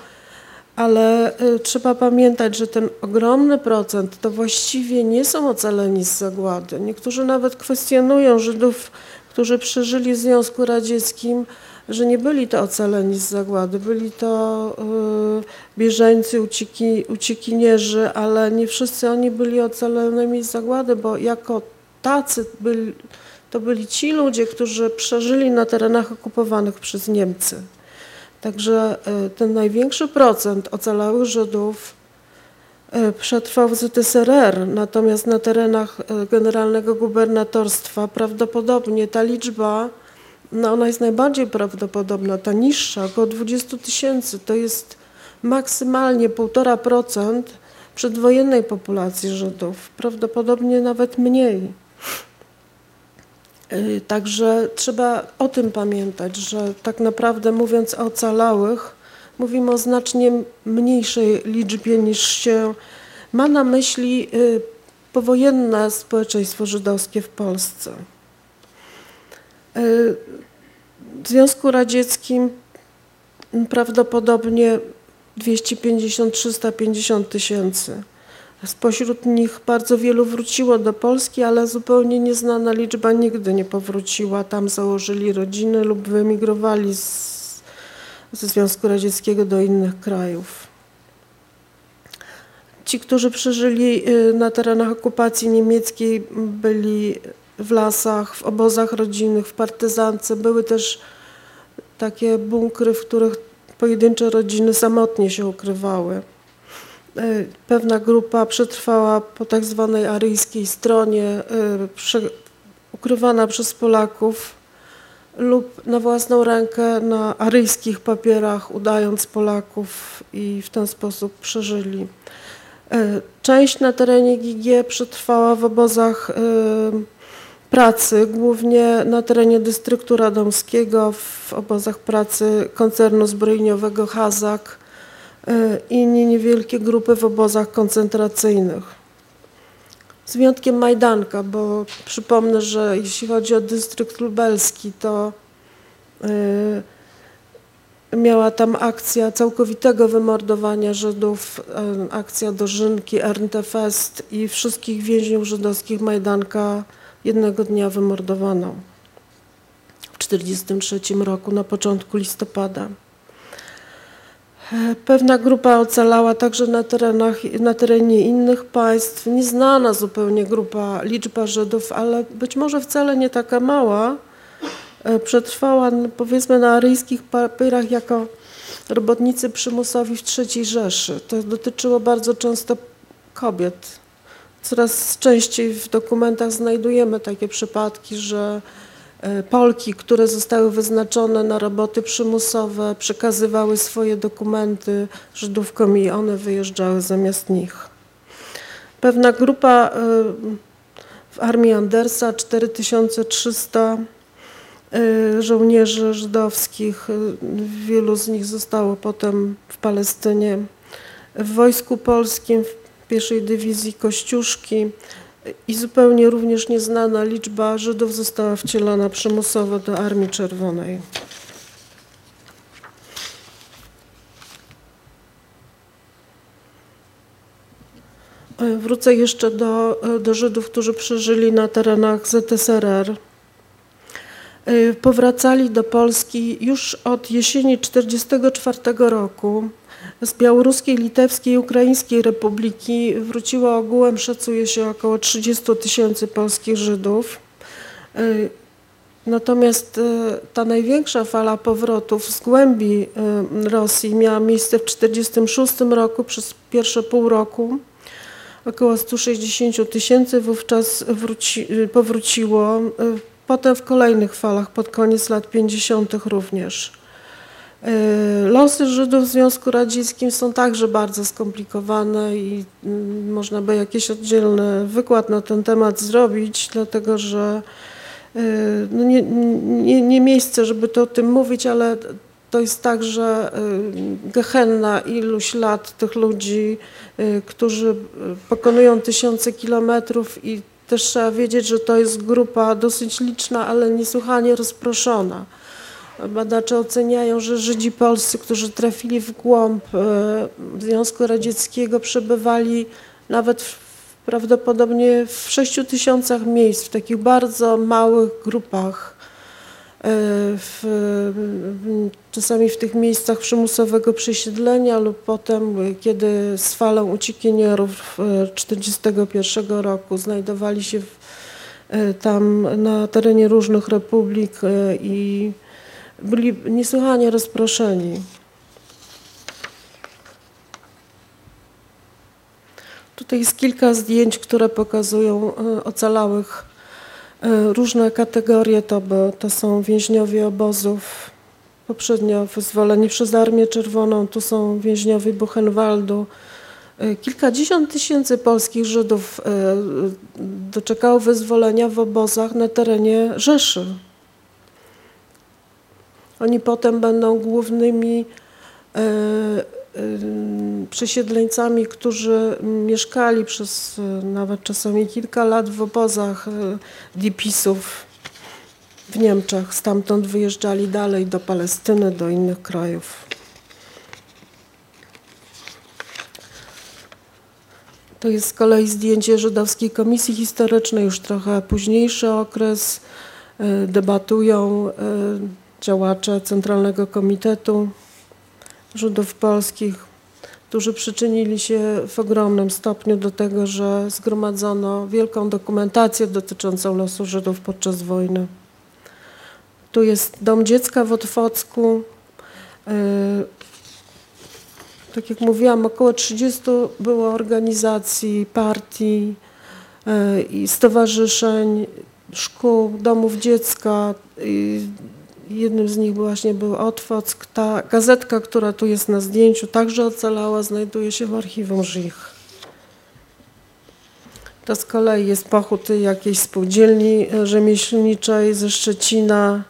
ale trzeba pamiętać, że ten ogromny procent to właściwie nie są ocaleni z zagłady. Niektórzy nawet kwestionują Żydów, którzy przeżyli w Związku Radzieckim, że nie byli to ocaleni z zagłady, byli to y, bieżeńcy, ucieki, uciekinierzy, ale nie wszyscy oni byli ocalonymi z zagłady, bo jako tacy byli, to byli ci ludzie, którzy przeżyli na terenach okupowanych przez Niemcy. Także y, ten największy procent ocalałych Żydów przetrwał w Z S R R, natomiast na terenach Generalnego Gubernatorstwa prawdopodobnie ta liczba, no ona jest najbardziej prawdopodobna, ta niższa, około dwadzieścia tysięcy, to jest maksymalnie półtora procent przedwojennej populacji Żydów, prawdopodobnie nawet mniej. Także trzeba o tym pamiętać, że tak naprawdę mówiąc o ocalałych, mówimy o znacznie mniejszej liczbie niż się ma na myśli powojenne społeczeństwo żydowskie w Polsce. W Związku Radzieckim prawdopodobnie dwieście pięćdziesiąt do trzystu pięćdziesięciu tysięcy. Spośród nich bardzo wielu wróciło do Polski, ale zupełnie nieznana liczba nigdy nie powróciła. Tam założyli rodziny lub wyemigrowali z ze Związku Radzieckiego do innych krajów. Ci, którzy przeżyli na terenach okupacji niemieckiej, byli w lasach, w obozach rodzinnych, w partyzance. Były też takie bunkry, w których pojedyncze rodziny samotnie się ukrywały. Pewna grupa przetrwała po tak zwanej aryjskiej stronie, ukrywana przez Polaków, lub na własną rękę na aryjskich papierach, udając Polaków, i w ten sposób przeżyli. Część na terenie G I G przetrwała w obozach pracy, głównie na terenie dystryktu radomskiego, w obozach pracy koncernu zbrojeniowego Hazak i niewielkie grupy w obozach koncentracyjnych. Z wyjątkiem Majdanka, bo przypomnę, że jeśli chodzi o dystrykt lubelski, to y, miała tam akcja całkowitego wymordowania Żydów, y, akcja dożynki, Erntefest, i wszystkich więźniów żydowskich Majdanka jednego dnia wymordowano w tysiąc dziewięćset czterdziestym trzecim roku, na początku listopada. Pewna grupa ocalała także na, terenach, na terenie innych państw, nieznana zupełnie grupa, liczba Żydów, ale być może wcale nie taka mała, przetrwała powiedzmy na aryjskich papierach jako robotnicy przymusowi w trzeciej Rzeszy. To dotyczyło bardzo często kobiet. Coraz częściej w dokumentach znajdujemy takie przypadki, że Polki, które zostały wyznaczone na roboty przymusowe, przekazywały swoje dokumenty Żydówkom i one wyjeżdżały zamiast nich. Pewna grupa w armii Andersa, cztery tysiące trzysta żołnierzy żydowskich, wielu z nich zostało potem w Palestynie. W Wojsku Polskim, w pierwszej Dywizji Kościuszki, i zupełnie również nieznana liczba Żydów została wcielona przymusowo do Armii Czerwonej. Wrócę jeszcze do, do Żydów, którzy przeżyli na terenach Z S R R. Powracali do Polski już od jesieni tysiąc dziewięćset czterdziestego czwartego roku. Z białoruskiej, litewskiej i ukraińskiej republiki wróciło ogółem, szacuje się, około trzydzieści tysięcy polskich Żydów. Natomiast ta największa fala powrotów z głębi Rosji miała miejsce w tysiąc dziewięćset czterdziestym szóstym roku. Przez pierwsze pół roku około sto sześćdziesiąt tysięcy wówczas wróci, powróciło. Potem w kolejnych falach pod koniec lat pięćdziesiątych również. Losy Żydów w Związku Radzieckim są także bardzo skomplikowane i można by jakiś oddzielny wykład na ten temat zrobić, dlatego że no nie, nie, nie miejsce, żeby to o tym mówić, ale to jest także gehenna iluś lat tych ludzi, którzy pokonują tysiące kilometrów, i też trzeba wiedzieć, że to jest grupa dosyć liczna, ale niesłychanie rozproszona. Badacze oceniają, że Żydzi polscy, którzy trafili w głąb Związku Radzieckiego, przebywali nawet w, prawdopodobnie w sześciu tysiącach miejsc, w takich bardzo małych grupach. w, czasami w tych miejscach przymusowego przesiedlenia lub potem, kiedy z falą uciekinierów tysiąc dziewięćset czterdziestego pierwszego roku znajdowali się w, tam na terenie różnych republik i byli niesłychanie rozproszeni. Tutaj jest kilka zdjęć, które pokazują ocalałych różne kategorie. To, to są więźniowie obozów poprzednio wyzwoleni przez Armię Czerwoną. Tu są więźniowie Buchenwaldu. Kilkadziesiąt tysięcy polskich Żydów doczekało wyzwolenia w obozach na terenie Rzeszy. Oni potem będą głównymi przesiedleńcami, którzy mieszkali przez nawet czasami kilka lat w obozach D P S-ów w Niemczech. Stamtąd wyjeżdżali dalej do Palestyny, do innych krajów. To jest z kolei zdjęcie Żydowskiej Komisji Historycznej, już trochę późniejszy okres. Debatują działacze Centralnego Komitetu Żydów Polskich, którzy przyczynili się w ogromnym stopniu do tego, że zgromadzono wielką dokumentację dotyczącą losu Żydów podczas wojny. Tu jest Dom Dziecka w Otwocku. Tak jak mówiłam, około trzydziestu było organizacji, partii i stowarzyszeń, szkół, domów dziecka. Jednym z nich właśnie był Otwock. Ta gazetka, która tu jest na zdjęciu, także ocalała, znajduje się w archiwum Żych. To z kolei jest pochód jakiejś spółdzielni rzemieślniczej ze Szczecina,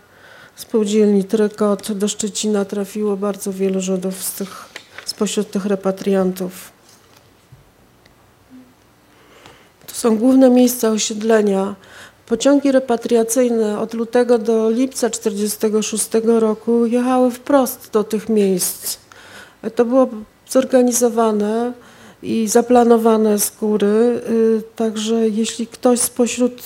spółdzielni Trykot. Do Szczecina trafiło bardzo wielu Żydów z tych, spośród tych repatriantów. To są główne miejsca osiedlenia. Pociągi repatriacyjne od lutego do lipca tysiąc dziewięćset czterdziestego szóstego roku jechały wprost do tych miejsc. To było zorganizowane i zaplanowane z góry, także jeśli ktoś spośród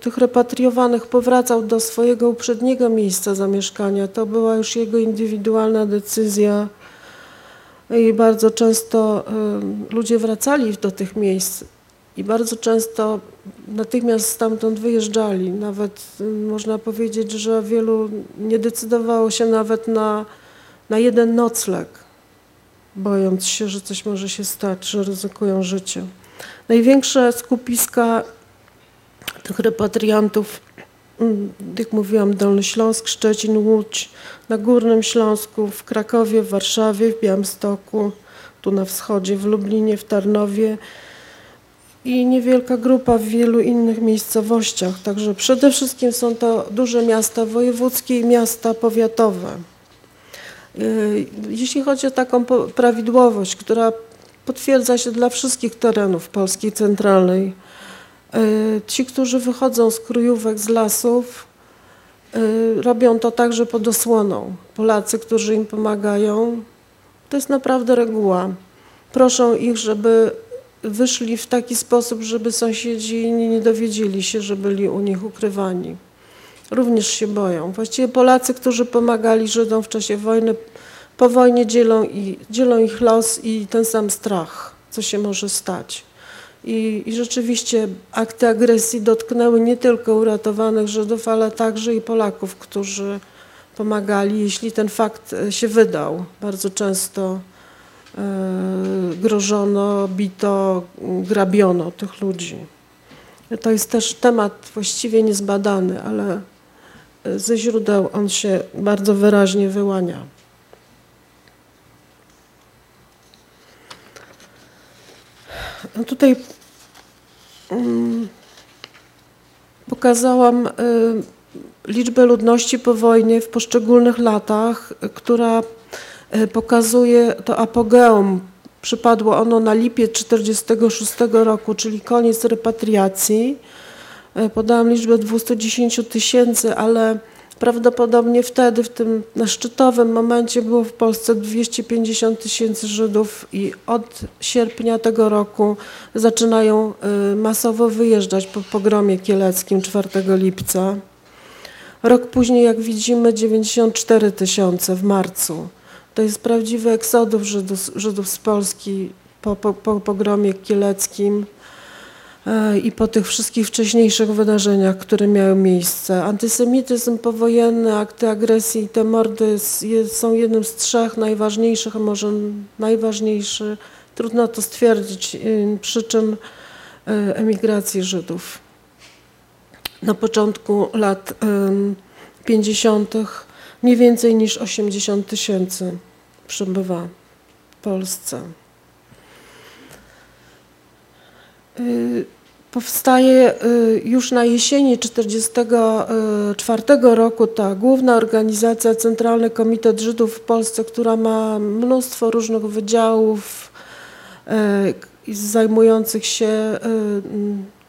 tych repatriowanych powracał do swojego uprzedniego miejsca zamieszkania, to była już jego indywidualna decyzja i bardzo często ludzie wracali do tych miejsc. I bardzo często natychmiast stamtąd wyjeżdżali. Nawet można powiedzieć, że wielu nie decydowało się nawet na, na jeden nocleg, bojąc się, że coś może się stać, że ryzykują życie. Największe skupiska tych repatriantów, jak mówiłam, Dolny Śląsk, Szczecin, Łódź, na Górnym Śląsku, w Krakowie, w Warszawie, w Białymstoku, tu na wschodzie, w Lublinie, w Tarnowie, i niewielka grupa w wielu innych miejscowościach. Także przede wszystkim są to duże miasta wojewódzkie i miasta powiatowe. Jeśli chodzi o taką prawidłowość, która potwierdza się dla wszystkich terenów Polski centralnej, ci, którzy wychodzą z kryjówek, z lasów, robią to także pod osłoną. Polacy, którzy im pomagają, to jest naprawdę reguła. Proszą ich, żeby wyszli w taki sposób, żeby sąsiedzi nie dowiedzieli się, że byli u nich ukrywani. Również się boją. Właściwie Polacy, którzy pomagali Żydom w czasie wojny, po wojnie dzielą, i, dzielą ich los i ten sam strach, co się może stać. I, I rzeczywiście akty agresji dotknęły nie tylko uratowanych Żydów, ale także i Polaków, którzy pomagali, jeśli ten fakt się wydał. Bardzo często grożono, bito, grabiono tych ludzi. To jest też temat właściwie niezbadany, ale ze źródeł on się bardzo wyraźnie wyłania. No tutaj pokazałam liczbę ludności po wojnie w poszczególnych latach, która pokazuje to apogeum. Przypadło ono na lipiec tysiąc dziewięćset czterdziestego szóstego roku, czyli koniec repatriacji. Podałam liczbę dwieście dziesięć tysięcy, ale prawdopodobnie wtedy, w tym na szczytowym momencie, było w Polsce dwieście pięćdziesiąt tysięcy Żydów i od sierpnia tego roku zaczynają masowo wyjeżdżać po pogromie kieleckim czwartego lipca. Rok później, jak widzimy, dziewięćdziesiąt cztery tysiące w marcu. To jest prawdziwy eksodus Żydów, Żydów z Polski po, po, po pogromie kieleckim i po tych wszystkich wcześniejszych wydarzeniach, które miały miejsce. Antysemityzm powojenny, akty agresji i te mordy są jednym z trzech najważniejszych, a może najważniejszy, trudno to stwierdzić, przyczyn emigracji Żydów. Na początku lat pięćdziesiątych nie więcej niż osiemdziesiąt tysięcy przybywa w Polsce. Powstaje już na jesieni tysiąc dziewięćset czterdziestego czwartego roku ta główna organizacja Centralny Komitet Żydów w Polsce, która ma mnóstwo różnych wydziałów zajmujących się,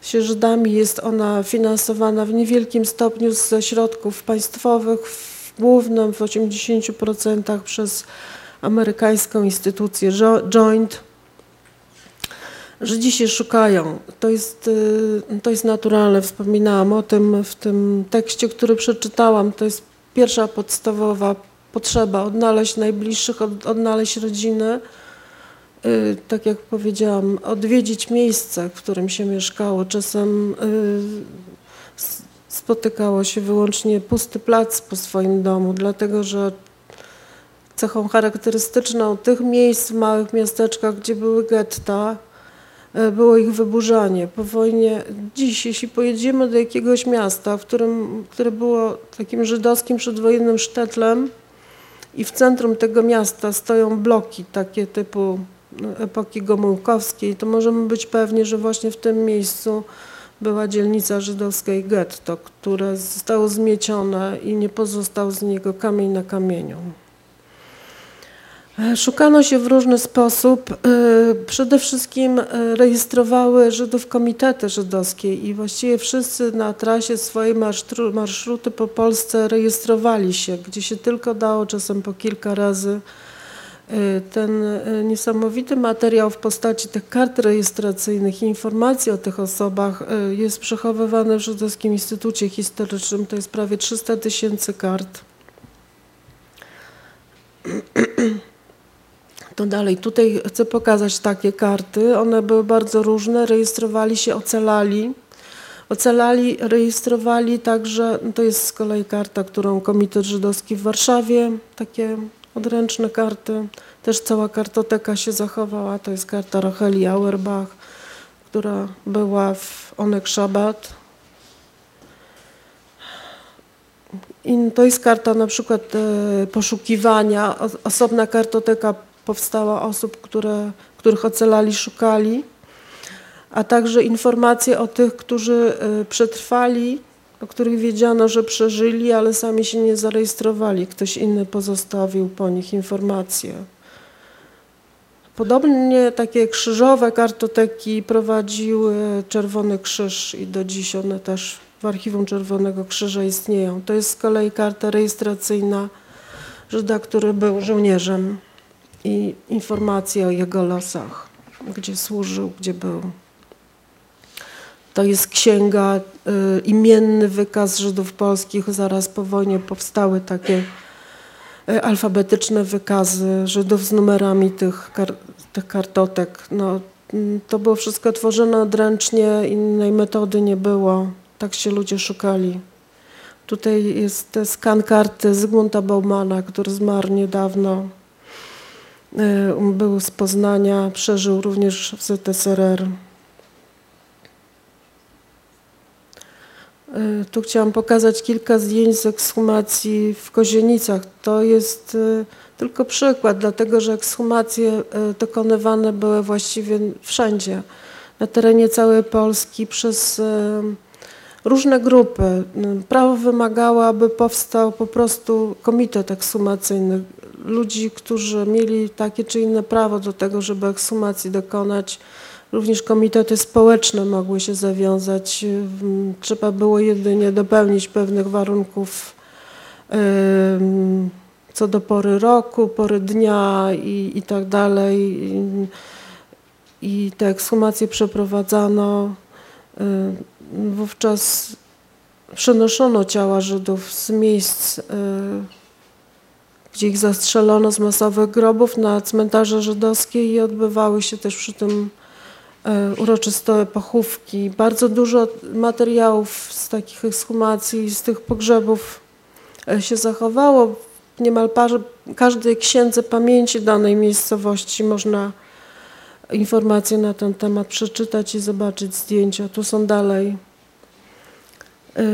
się Żydami. Jest ona finansowana w niewielkim stopniu ze środków państwowych, w głównym w osiemdziesięciu procentach przez amerykańską instytucję Joint. Żydzi się szukają. To jest, to jest naturalne. Wspominałam o tym w tym tekście, który przeczytałam. To jest pierwsza podstawowa potrzeba. Odnaleźć najbliższych, od, odnaleźć rodziny. Tak jak powiedziałam, odwiedzić miejsce, w którym się mieszkało. Czasem spotykało się wyłącznie pusty plac po swoim domu, dlatego że cechą charakterystyczną tych miejsc w małych miasteczkach, gdzie były getta, było ich wyburzanie. Po wojnie dziś, jeśli pojedziemy do jakiegoś miasta, w którym, które było takim żydowskim przedwojennym sztetlem i w centrum tego miasta stoją bloki takie typu epoki gomułkowskiej, to możemy być pewni, że właśnie w tym miejscu była dzielnica żydowska i getto, które zostało zmiecione i nie pozostał z niego kamień na kamieniu. Szukano się w różny sposób. Przede wszystkim rejestrowały Żydów komitety żydowskie i właściwie wszyscy na trasie swojej marszru, marszruty po Polsce rejestrowali się, gdzie się tylko dało, czasem po kilka razy. Ten niesamowity materiał w postaci tych kart rejestracyjnych i informacji o tych osobach jest przechowywany w Żydowskim Instytucie Historycznym. To jest prawie trzysta tysięcy kart. To dalej, tutaj chcę pokazać takie karty, one były bardzo różne, rejestrowali się ocalali, ocalali rejestrowali także, to jest z kolei karta, którą Komitet Żydowski w Warszawie, takie odręczne karty, też cała kartoteka się zachowała, to jest karta Racheli Auerbach, która była w Onek Szabat. I to jest karta na przykład poszukiwania, osobna kartoteka powstała osób, które, których ocalali, szukali, a także informacje o tych, którzy przetrwali, o których wiedziano, że przeżyli, ale sami się nie zarejestrowali. Ktoś inny pozostawił po nich informacje. Podobnie takie krzyżowe kartoteki prowadziły Czerwony Krzyż i do dziś one też w Archiwum Czerwonego Krzyża istnieją. To jest z kolei karta rejestracyjna Żyda, który był żołnierzem i informacje o jego losach, gdzie służył, gdzie był. To jest księga, y, imienny wykaz Żydów polskich. Zaraz po wojnie powstały takie y, alfabetyczne wykazy Żydów z numerami tych, kar, tych kartotek. No, y, to było wszystko tworzone odręcznie, innej metody nie było. Tak się ludzie szukali. Tutaj jest skan karty Zygmunta Baumana, który zmarł niedawno. Był z Poznania, przeżył również w Z S R R. Tu chciałam pokazać kilka zdjęć z ekshumacji w Kozienicach. To jest tylko przykład, dlatego że ekshumacje dokonywane były właściwie wszędzie. Na terenie całej Polski przez różne grupy. Prawo wymagało, aby powstał po prostu komitet ekshumacyjny. Ludzi, którzy mieli takie czy inne prawo do tego, żeby ekshumacji dokonać. Również komitety społeczne mogły się zawiązać. Trzeba było jedynie dopełnić pewnych warunków co do pory roku, pory dnia i, i tak dalej. I te ekshumacje przeprowadzano. Wówczas przenoszono ciała Żydów z miejsc, y, gdzie ich zastrzelono, z masowych grobów na cmentarze żydowskie i odbywały się też przy tym y, uroczyste pochówki. Bardzo dużo materiałów z takich ekshumacji, z tych pogrzebów y, się zachowało. Niemal par, każdej księdze pamięci danej miejscowości można informacje na ten temat przeczytać i zobaczyć zdjęcia. Tu są dalej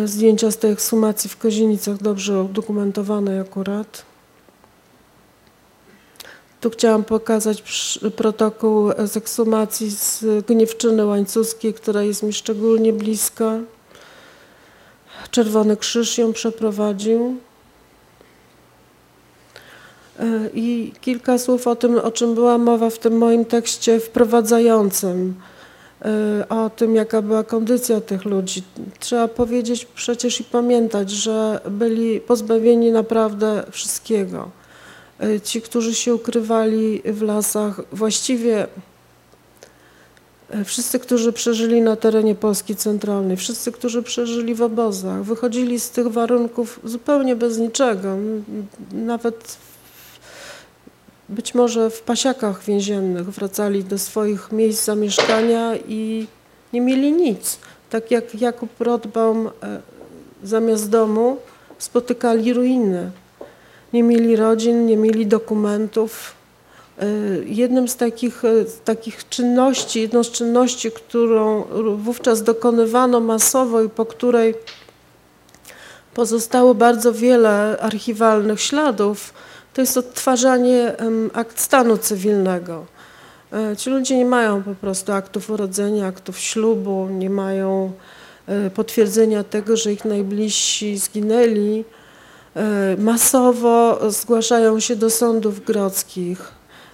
zdjęcia z tej ekshumacji w Kozienicach, dobrze udokumentowane akurat. Tu chciałam pokazać protokół z ekshumacji z Gniewczyny Łańcuskiej, która jest mi szczególnie bliska. Czerwony Krzyż ją przeprowadził. I kilka słów o tym, o czym była mowa w tym moim tekście wprowadzającym, o tym, jaka była kondycja tych ludzi. Trzeba powiedzieć przecież i pamiętać, że byli pozbawieni naprawdę wszystkiego. Ci, którzy się ukrywali w lasach, właściwie wszyscy, którzy przeżyli na terenie Polski Centralnej, wszyscy, którzy przeżyli w obozach, wychodzili z tych warunków zupełnie bez niczego, nawet być może w pasiakach więziennych wracali do swoich miejsc zamieszkania i nie mieli nic. Tak jak Jakub Rotbaum, zamiast domu spotykali ruiny. Nie mieli rodzin, nie mieli dokumentów. Jednym z takich, takich czynności, jedną z czynności, którą wówczas dokonywano masowo i po której pozostało bardzo wiele archiwalnych śladów, to jest odtwarzanie akt stanu cywilnego. Ci ludzie nie mają po prostu aktów urodzenia, aktów ślubu, nie mają potwierdzenia tego, że ich najbliżsi zginęli. Masowo zgłaszają się do sądów grodzkich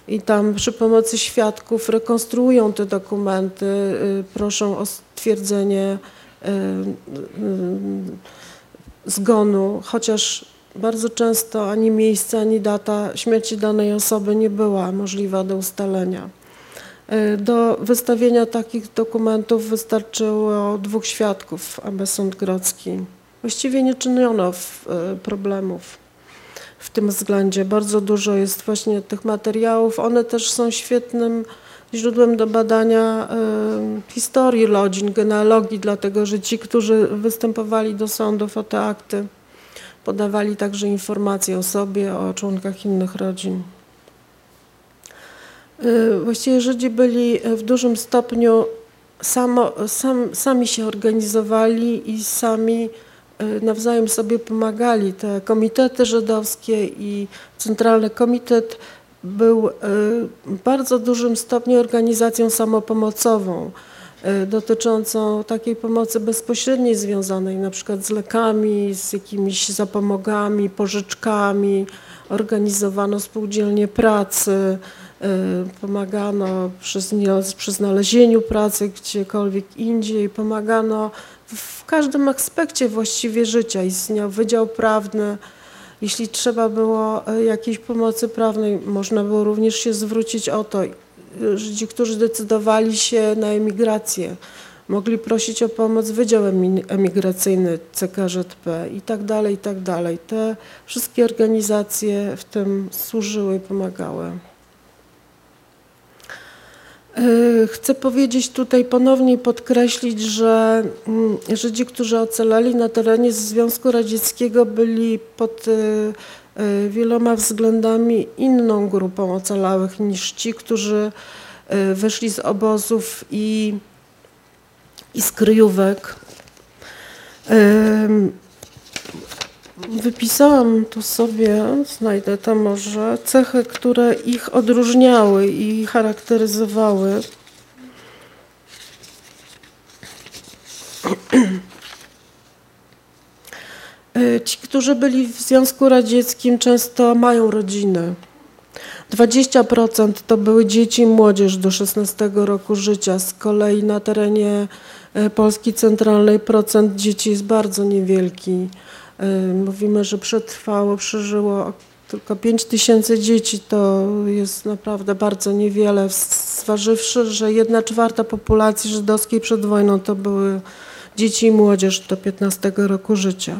i tam przy pomocy świadków rekonstruują te dokumenty, proszą o stwierdzenie zgonu, chociaż bardzo często ani miejsce, ani data śmierci danej osoby nie była możliwa do ustalenia. Do wystawienia takich dokumentów wystarczyło dwóch świadków, aby sąd grodzki. Właściwie nie czyniono problemów w tym względzie. Bardzo dużo jest właśnie tych materiałów. One też są świetnym źródłem do badania historii rodzin, genealogii, dlatego że ci, którzy występowali do sądów o te akty, podawali także informacje o sobie, o członkach innych rodzin. Właściwie Żydzi byli w dużym stopniu samo, sam, sami się organizowali i sami nawzajem sobie pomagali. Te komitety żydowskie i Centralny Komitet był w bardzo dużym stopniu organizacją samopomocową, dotyczącą takiej pomocy bezpośredniej związanej na przykład z lekami, z jakimiś zapomogami, pożyczkami. Organizowano spółdzielnie pracy, pomagano przy znalezieniu pracy gdziekolwiek indziej, pomagano w każdym aspekcie właściwie życia. Istniał wydział prawny. Jeśli trzeba było jakiejś pomocy prawnej, można było również się zwrócić o to. Żydzi, którzy decydowali się na emigrację, mogli prosić o pomoc Wydział Emigracyjny C K Ż P i tak dalej, i tak dalej. Te wszystkie organizacje w tym służyły i pomagały. Chcę powiedzieć tutaj ponownie i podkreślić, że Żydzi, którzy ocalali na terenie Związku Radzieckiego, byli pod wieloma względami inną grupą ocalałych niż ci, którzy wyszli z obozów i, i z kryjówek. Wypisałam tu sobie, znajdę to może, cechy, które ich odróżniały i charakteryzowały. Ci, którzy byli w Związku Radzieckim, często mają rodziny. dwadzieścia procent to były dzieci i młodzież do szesnastego roku życia. Z kolei na terenie Polski Centralnej procent dzieci jest bardzo niewielki. Mówimy, że przetrwało, przeżyło tylko pięć tysięcy dzieci. To jest naprawdę bardzo niewiele, zważywszy, że jedna czwarta populacji żydowskiej przed wojną to były dzieci i młodzież do piętnastego roku życia.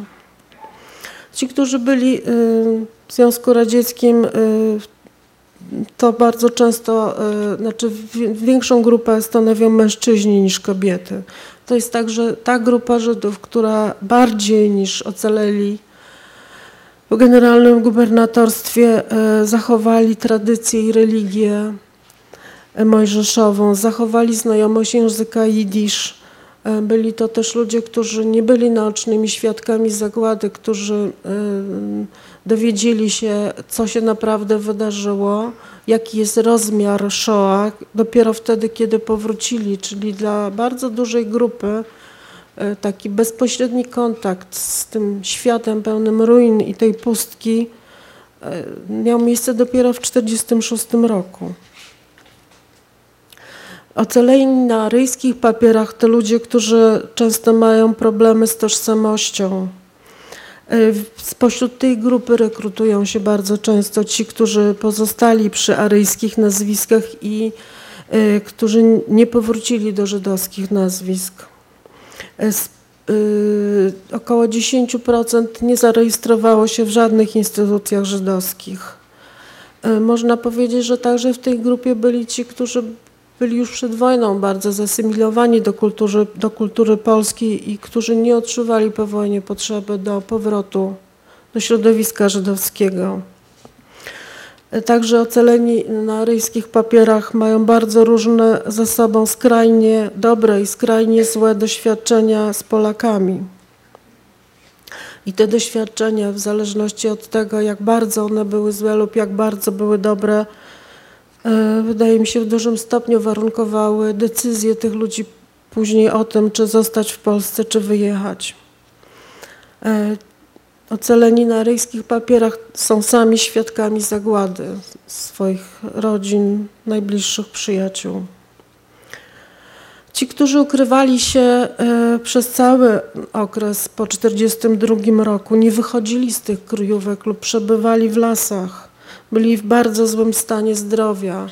Ci, którzy byli w Związku Radzieckim, to bardzo często, znaczy większą grupę stanowią mężczyźni niż kobiety. To jest także ta grupa Żydów, która bardziej niż ocaleli w generalnym gubernatorstwie, zachowali tradycję i religię mojżeszową, zachowali znajomość języka jidysz. Byli to też ludzie, którzy nie byli naocznymi świadkami zagłady, którzy dowiedzieli się, co się naprawdę wydarzyło, jaki jest rozmiar Shoah dopiero wtedy, kiedy powrócili, czyli dla bardzo dużej grupy taki bezpośredni kontakt z tym światem pełnym ruin i tej pustki miał miejsce dopiero w tysiąc dziewięćset czterdziestym szóstym roku. Ocaleni na aryjskich papierach to ludzie, którzy często mają problemy z tożsamością. Spośród tej grupy rekrutują się bardzo często ci, którzy pozostali przy aryjskich nazwiskach i którzy nie powrócili do żydowskich nazwisk. Około dziesięć procent nie zarejestrowało się w żadnych instytucjach żydowskich. Można powiedzieć, że także w tej grupie byli ci, którzy byli już przed wojną bardzo zasymilowani do kultury, do kultury polskiej i którzy nie odczuwali po wojnie potrzeby do powrotu do środowiska żydowskiego. Także ocaleni na aryjskich papierach mają bardzo różne ze sobą skrajnie dobre i skrajnie złe doświadczenia z Polakami. I te doświadczenia, w zależności od tego, jak bardzo one były złe lub jak bardzo były dobre, wydaje mi się, w dużym stopniu warunkowały decyzje tych ludzi później o tym, czy zostać w Polsce, czy wyjechać. Ocaleni na aryjskich papierach są sami świadkami zagłady swoich rodzin, najbliższych przyjaciół. Ci, którzy ukrywali się przez cały okres po tysiąc dziewięćset czterdziestym drugim roku, nie wychodzili z tych kryjówek lub przebywali w lasach, byli w bardzo złym stanie zdrowia.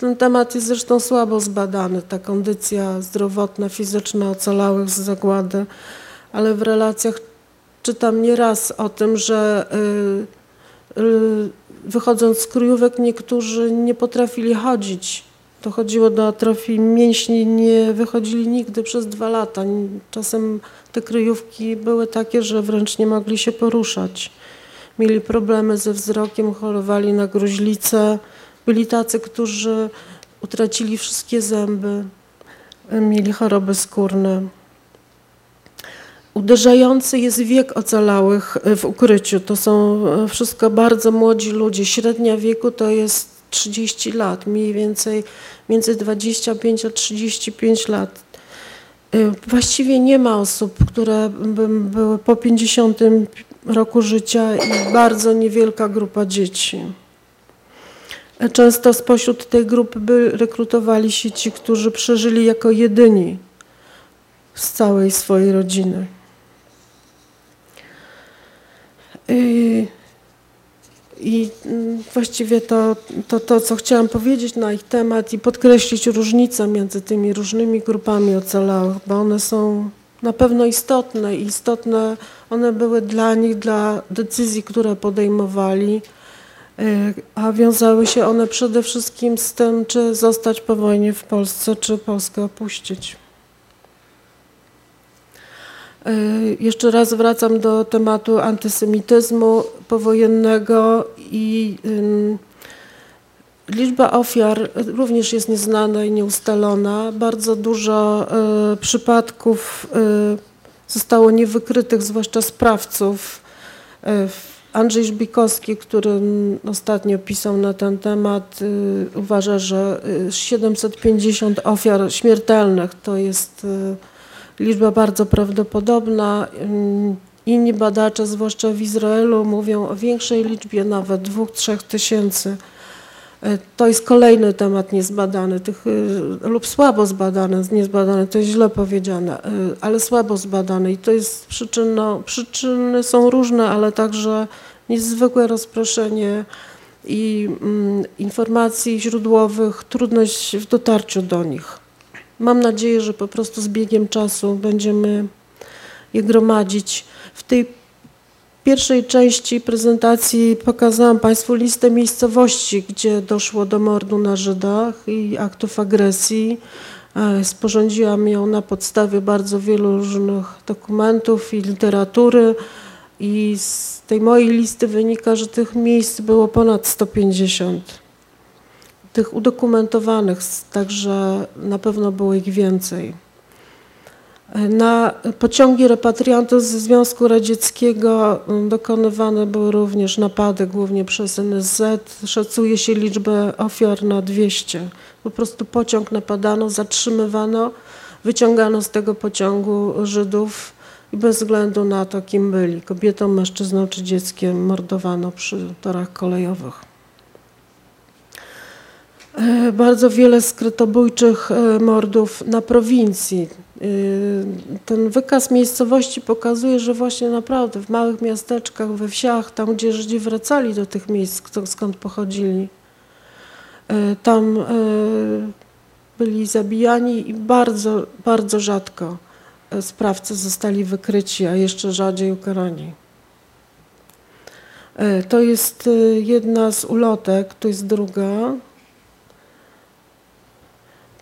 Ten temat jest zresztą słabo zbadany, ta kondycja zdrowotna, fizyczna ocalałych z zagłady, ale w relacjach czytam nieraz o tym, że y, y, wychodząc z kryjówek niektórzy nie potrafili chodzić. Dochodziło do atrofii mięśni, nie wychodzili nigdy przez dwa lata. Czasem te kryjówki były takie, że wręcz nie mogli się poruszać. Mieli problemy ze wzrokiem, chorowali na gruźlicę. Byli tacy, którzy utracili wszystkie zęby, mieli choroby skórne. Uderzający jest wiek ocalałych w ukryciu. To są wszystko bardzo młodzi ludzie. Średnia wieku to jest trzydzieści lat, mniej więcej między dwudziestu pięciu a trzydziestu pięciu lat. Właściwie nie ma osób, które były po pięćdziesiątym roku życia i bardzo niewielka grupa dzieci. Często spośród tej grupy rekrutowali się ci, którzy przeżyli jako jedyni z całej swojej rodziny. I, i właściwie to, to, to, co chciałam powiedzieć na ich temat i podkreślić różnicę między tymi różnymi grupami ocalałych, bo one są na pewno istotne i istotne one były dla nich, dla decyzji, które podejmowali, a wiązały się one przede wszystkim z tym, czy zostać po wojnie w Polsce, czy Polskę opuścić. Jeszcze raz wracam do tematu antysemityzmu powojennego i liczba ofiar również jest nieznana i nieustalona. Bardzo dużo y, przypadków y, zostało niewykrytych, zwłaszcza sprawców. Y, Andrzej Żbikowski, który ostatnio pisał na ten temat, y, uważa, że siedemset pięćdziesiąt ofiar śmiertelnych to jest y, liczba bardzo prawdopodobna. Y, inni badacze, zwłaszcza w Izraelu, mówią o większej liczbie, nawet dwóch do trzech tysięcy. To jest kolejny temat niezbadany, tych, lub słabo zbadany, niezbadany, to jest źle powiedziane, ale słabo zbadany i to jest przyczyną, przyczyny są różne, ale także niezwykłe rozproszenie i mm, informacji źródłowych, trudność w dotarciu do nich. Mam nadzieję, że po prostu z biegiem czasu będziemy je gromadzić. W tej pierwszej części prezentacji pokazałam Państwu listę miejscowości, gdzie doszło do mordu na Żydach i aktów agresji. Sporządziłam ją na podstawie bardzo wielu różnych dokumentów i literatury. I z tej mojej listy wynika, że tych miejsc było ponad sto pięćdziesiąt. Tych udokumentowanych, także na pewno było ich więcej. Na pociągi repatriantów ze Związku Radzieckiego dokonywane były również napady, głównie przez N S Z. Szacuje się liczbę ofiar na dwieście. Po prostu pociąg napadano, zatrzymywano, wyciągano z tego pociągu Żydów i bez względu na to, kim byli, kobietą, mężczyzną czy dzieckiem, mordowano przy torach kolejowych. Bardzo wiele skrytobójczych mordów na prowincji. Ten wykaz miejscowości pokazuje, że właśnie naprawdę w małych miasteczkach, we wsiach, tam gdzie Żydzi wracali do tych miejsc, skąd pochodzili, tam byli zabijani i bardzo, bardzo rzadko sprawcy zostali wykryci, a jeszcze rzadziej ukarani. To jest jedna z ulotek, to jest druga.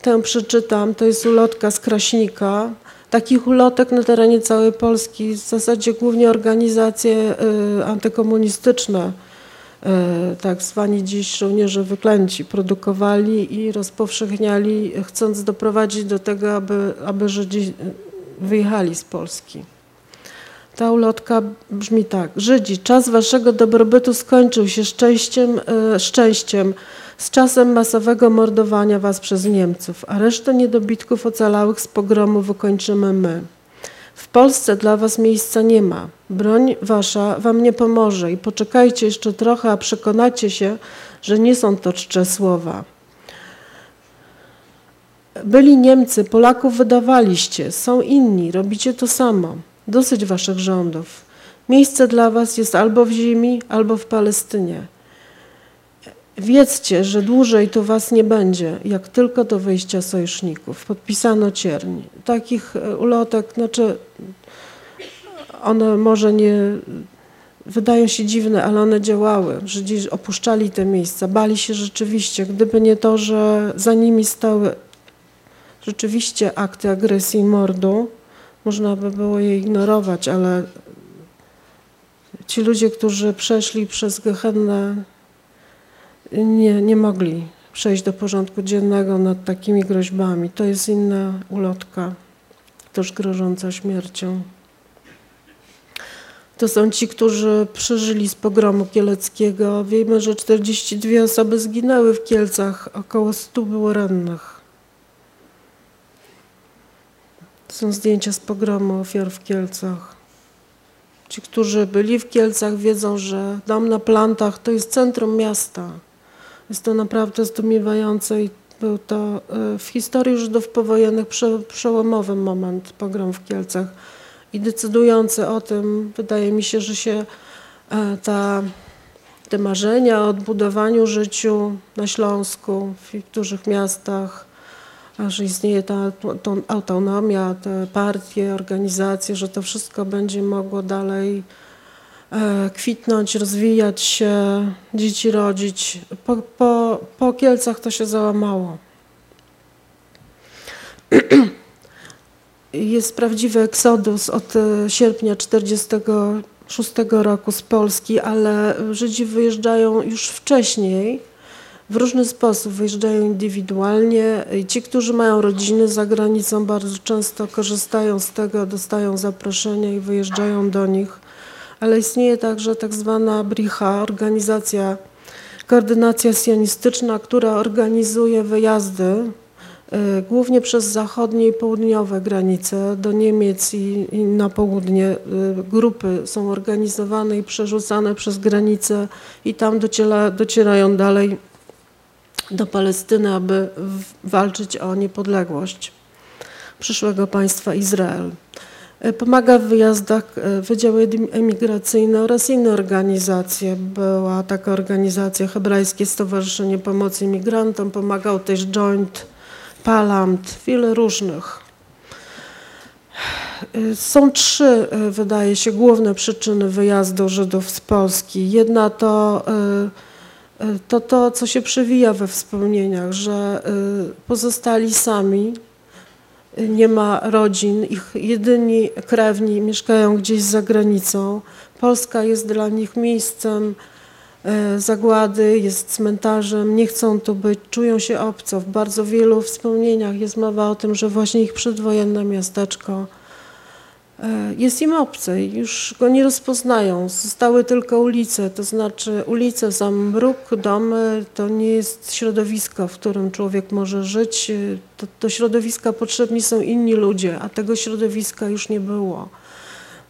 Tę przeczytam, to jest ulotka z Kraśnika. Takich ulotek na terenie całej Polski w zasadzie głównie organizacje antykomunistyczne, tak zwani dziś żołnierze wyklęci, produkowali i rozpowszechniali, chcąc doprowadzić do tego, aby, aby Żydzi wyjechali z Polski. Ta ulotka brzmi tak. Żydzi, czas waszego dobrobytu skończył się szczęściem, szczęściem. Z czasem masowego mordowania was przez Niemców, a resztę niedobitków ocalałych z pogromu wykończymy my. W Polsce dla was miejsca nie ma. Broń wasza wam nie pomoże i poczekajcie jeszcze trochę, a przekonacie się, że nie są to czcze słowa. Byli Niemcy, Polaków wydawaliście, są inni, robicie to samo. Dosyć waszych rządów. Miejsce dla was jest albo w ziemi, albo w Palestynie. Wiedzcie, że dłużej to was nie będzie, jak tylko do wyjścia sojuszników. Podpisano Cierń. Takich ulotek, znaczy one może nie, wydają się dziwne, ale one działały. Żydzi opuszczali te miejsca, bali się rzeczywiście, gdyby nie to, że za nimi stały rzeczywiście akty agresji i mordu. Można by było je ignorować, ale ci ludzie, którzy przeszli przez Gehennę, Nie, nie mogli przejść do porządku dziennego nad takimi groźbami. To jest inna ulotka, też grożąca śmiercią. To są ci, którzy przeżyli z pogromu kieleckiego. Wiemy, że czterdzieści dwie osoby zginęły w Kielcach, około stu było rannych. To są zdjęcia z pogromu ofiar w Kielcach. Ci, którzy byli w Kielcach, wiedzą, że dom na Plantach to jest centrum miasta. Jest to naprawdę zdumiewające i był to w historii Żydów powojennych przełomowy moment, pogrom w Kielcach. I decydujący o tym, wydaje mi się, że się ta, te marzenia o odbudowaniu życiu na Śląsku, w dużych miastach, że istnieje ta, ta autonomia, te partie, organizacje, że to wszystko będzie mogło dalej kwitnąć, rozwijać się, dzieci rodzić. Po, po, po Kielcach to się załamało. Jest prawdziwy eksodus od sierpnia tysiąc dziewięćset czterdziestego szóstego roku z Polski, ale Żydzi wyjeżdżają już wcześniej, w różny sposób, wyjeżdżają indywidualnie. Ci, którzy mają rodziny za granicą, bardzo często korzystają z tego, dostają zaproszenia i wyjeżdżają do nich. Ale istnieje także tak zwana bricha, organizacja, koordynacja sionistyczna, która organizuje wyjazdy y, głównie przez zachodnie i południowe granice do Niemiec i, i na południe. Y, grupy są organizowane i przerzucane przez granice i tam dociera, docierają dalej do Palestyny, aby walczyć o niepodległość przyszłego państwa Izrael. Pomaga w wyjazdach Wydział Emigracyjny oraz inne organizacje. Była taka organizacja Hebrajskie Stowarzyszenie Pomocy Imigrantom, pomagał też Joint, Palant, wiele różnych. Są trzy, wydaje się, główne przyczyny wyjazdu Żydów z Polski. Jedna to to, to co się przewija we wspomnieniach, że pozostali sami, nie ma rodzin, ich jedyni krewni mieszkają gdzieś za granicą. Polska jest dla nich miejscem zagłady, jest cmentarzem, nie chcą tu być, czują się obco. W bardzo wielu wspomnieniach jest mowa o tym, że właśnie ich przedwojenne miasteczko jest im obce, już go nie rozpoznają. Zostały tylko ulice, to znaczy ulice, zamruk, domy, to nie jest środowisko, w którym człowiek może żyć. Do, do środowiska potrzebni są inni ludzie, a tego środowiska już nie było.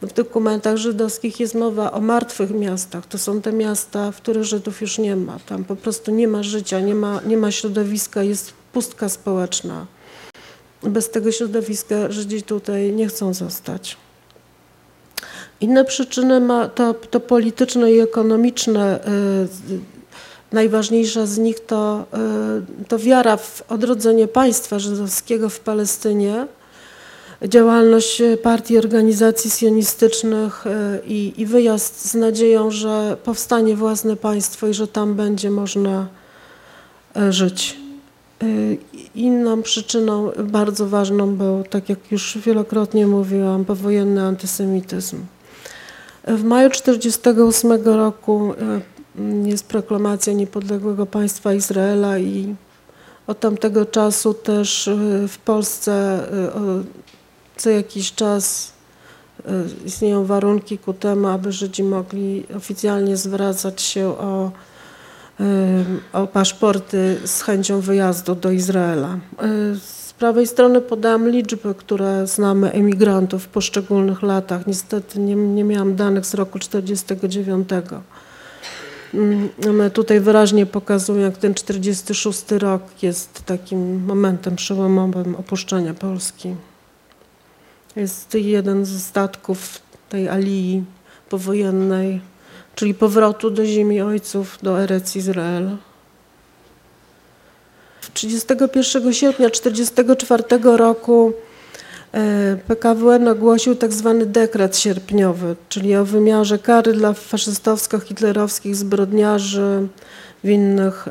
W dokumentach żydowskich jest mowa o martwych miastach. To są te miasta, w których Żydów już nie ma. Tam po prostu nie ma życia, nie ma, nie ma środowiska, jest pustka społeczna. Bez tego środowiska Żydzi tutaj nie chcą zostać. Inne przyczyny ma to, to polityczne i ekonomiczne. Najważniejsza z nich to, to wiara w odrodzenie państwa żydowskiego w Palestynie, działalność partii organizacji sionistycznych i, i wyjazd z nadzieją, że powstanie własne państwo i że tam będzie można żyć. Inną przyczyną bardzo ważną był, tak jak już wielokrotnie mówiłam, powojenny antysemityzm. W maju tysiąc dziewięćset czterdziestego ósmego roku jest proklamacja niepodległego państwa Izraela i od tamtego czasu też w Polsce co jakiś czas istnieją warunki ku temu, aby Żydzi mogli oficjalnie zwracać się o o paszporty z chęcią wyjazdu do Izraela. Z prawej strony podałam liczby, które znamy emigrantów w poszczególnych latach. Niestety nie, nie miałam danych z roku czterdziestego dziewiątego. Tutaj wyraźnie pokazuję, jak ten czterdziesty szósty rok jest takim momentem przełomowym opuszczenia Polski. Jest jeden ze statków tej alii powojennej, czyli powrotu do ziemi ojców, do Erec Izrael. trzydziestego pierwszego sierpnia tysiąc dziewięćset czterdziestego czwartego roku P K W N ogłosił tzw. dekret sierpniowy, czyli o wymiarze kary dla faszystowsko-hitlerowskich zbrodniarzy winnych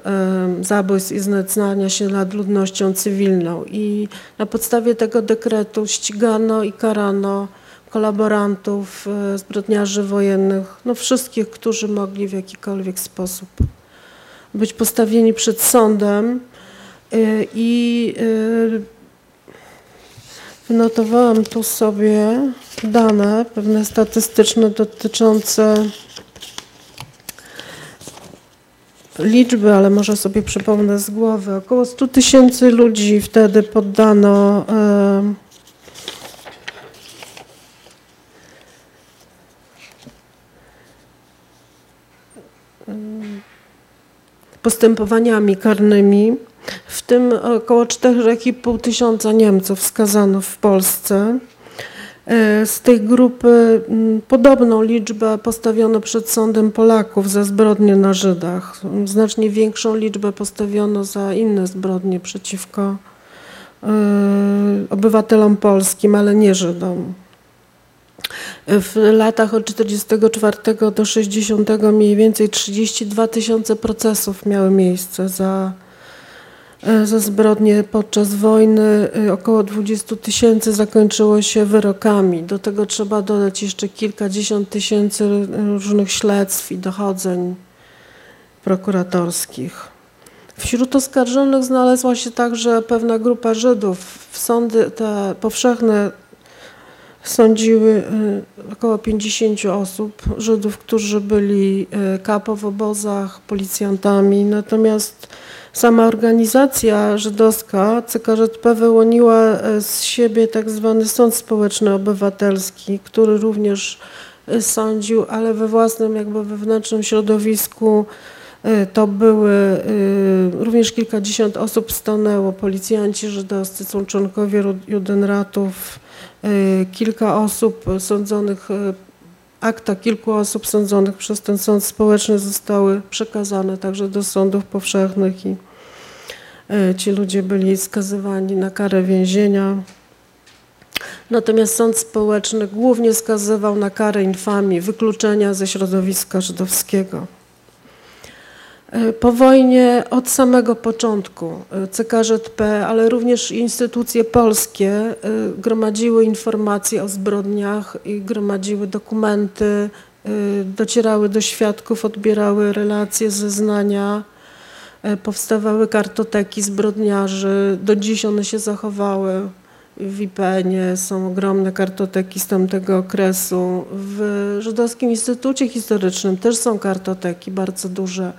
zabójstw i znęcania się nad ludnością cywilną. I na podstawie tego dekretu ścigano i karano kolaborantów, zbrodniarzy wojennych, no wszystkich, którzy mogli w jakikolwiek sposób być postawieni przed sądem. I wynotowałam tu sobie dane, pewne statystyczne dotyczące liczby, ale może sobie przypomnę z głowy, około stu tysięcy ludzi wtedy poddano postępowaniami karnymi, w tym około cztery i pół tysiąca Niemców skazano w Polsce. Z tej grupy podobną liczbę postawiono przed sądem Polaków za zbrodnie na Żydach. Znacznie większą liczbę postawiono za inne zbrodnie przeciwko y, obywatelom polskim, ale nie Żydom. W latach od czterdziestego czwartego do sześćdziesiątego mniej więcej trzydzieści dwa tysiące procesów miały miejsce za, za zbrodnie podczas wojny. Około dwadzieścia tysięcy zakończyło się wyrokami. Do tego trzeba dodać jeszcze kilkadziesiąt tysięcy różnych śledztw i dochodzeń prokuratorskich. Wśród oskarżonych znalazła się także pewna grupa Żydów. W sądy te powszechne sądziły około pięćdziesięciu osób, Żydów, którzy byli kapo w obozach, policjantami. Natomiast sama organizacja żydowska C K Ż P wyłoniła z siebie tak zwany sąd społeczny obywatelski, który również sądził, ale we własnym jakby wewnętrznym środowisku. To były również kilkadziesiąt osób stanęło, policjanci żydowscy, są członkowie judenratów, kilka osób sądzonych, akta kilku osób sądzonych przez ten sąd społeczny zostały przekazane także do sądów powszechnych i Ci ludzie byli skazywani na karę więzienia. Natomiast sąd społeczny głównie skazywał na karę infamii, wykluczenia ze środowiska żydowskiego. Po wojnie od samego początku C K Ż P, ale również instytucje polskie gromadziły informacje o zbrodniach i gromadziły dokumenty, docierały do świadków, odbierały relacje, zeznania. Powstawały kartoteki zbrodniarzy, do dziś one się zachowały. W I P N-ie są ogromne kartoteki z tamtego okresu. W Żydowskim Instytucie Historycznym też są kartoteki bardzo duże.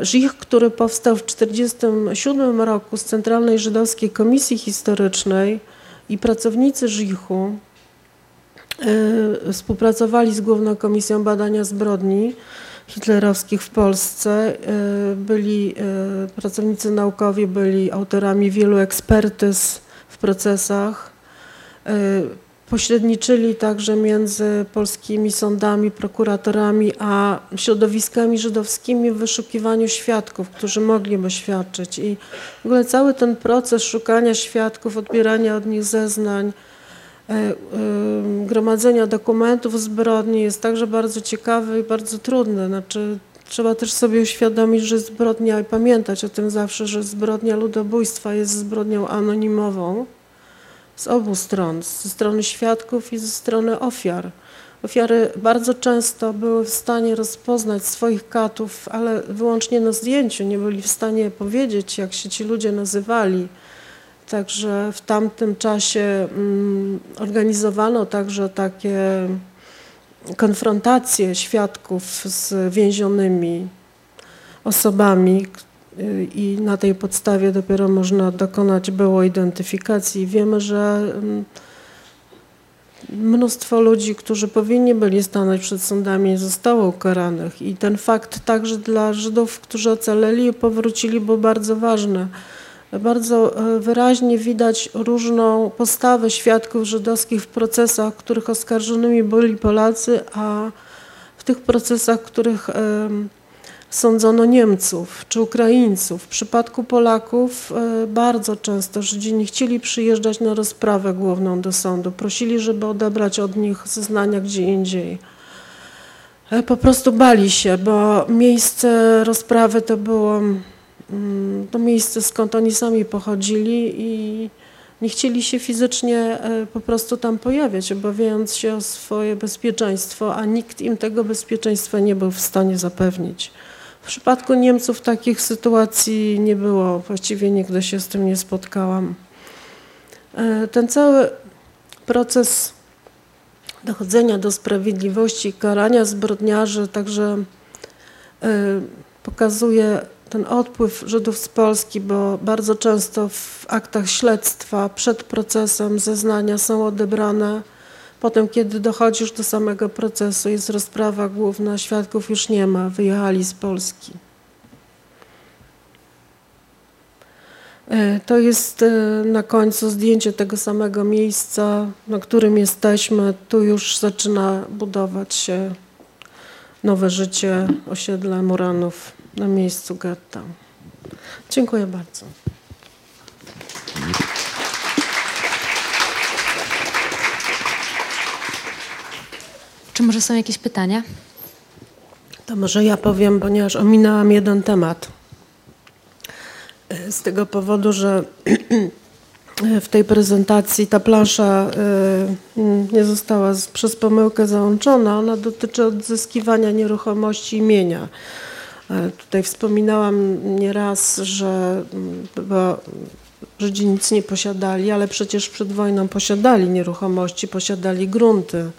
Żich, który powstał w tysiąc dziewięćset czterdziestym siódmym roku z Centralnej Żydowskiej Komisji Historycznej, i pracownicy Żichu współpracowali z Główną Komisją Badania Zbrodni Hitlerowskich w Polsce. Byli pracownicy naukowi, byli autorami wielu ekspertyz w procesach. Pośredniczyli także między polskimi sądami, prokuratorami a środowiskami żydowskimi w wyszukiwaniu świadków, którzy mogliby świadczyć. I w ogóle cały ten proces szukania świadków, odbierania od nich zeznań, gromadzenia dokumentów zbrodni jest także bardzo ciekawy i bardzo trudny. Znaczy, trzeba też sobie uświadomić, że zbrodnia, i pamiętać o tym zawsze, że zbrodnia ludobójstwa jest zbrodnią anonimową z obu stron, ze strony świadków i ze strony ofiar. Ofiary bardzo często były w stanie rozpoznać swoich katów, ale wyłącznie na zdjęciu, nie byli w stanie powiedzieć, jak się ci ludzie nazywali. Także w tamtym czasie organizowano także takie konfrontacje świadków z więzionymi osobami i na tej podstawie dopiero można dokonać było identyfikacji. Wiemy, że mnóstwo ludzi, którzy powinni byli stanąć przed sądami, nie zostało ukaranych i ten fakt także dla Żydów, którzy ocaleli i powrócili, był bardzo ważny. Bardzo wyraźnie widać różną postawę świadków żydowskich w procesach, w których oskarżonymi byli Polacy, a w tych procesach, w których sądzono Niemców czy Ukraińców. W przypadku Polaków bardzo często Żydzi nie chcieli przyjeżdżać na rozprawę główną do sądu. Prosili, żeby odebrać od nich zeznania gdzie indziej. Po prostu bali się, bo miejsce rozprawy to było... to miejsce, skąd oni sami pochodzili i nie chcieli się fizycznie po prostu tam pojawiać, obawiając się o swoje bezpieczeństwo, a nikt im tego bezpieczeństwa nie był w stanie zapewnić. W przypadku Niemców takich sytuacji nie było, właściwie nigdy się z tym nie spotkałam. Ten cały proces dochodzenia do sprawiedliwości, karania zbrodniarzy także pokazuje ten odpływ Żydów z Polski, bo bardzo często w aktach śledztwa przed procesem zeznania są odebrane. Potem, kiedy dochodzisz do samego procesu, jest rozprawa główna, świadków już nie ma, wyjechali z Polski. To jest na końcu zdjęcie tego samego miejsca, na którym jesteśmy. Tu już zaczyna budować się nowe życie osiedla Muranów na miejscu getta. Dziękuję bardzo. Czy może są jakieś pytania? To może ja powiem, ponieważ ominęłam jeden temat. Z tego powodu, że w tej prezentacji ta plansza nie została przez pomyłkę załączona. Ona dotyczy odzyskiwania nieruchomości imienia. Tutaj wspominałam nieraz, że Żydzi nic nie posiadali, ale przecież przed wojną posiadali nieruchomości, posiadali grunty.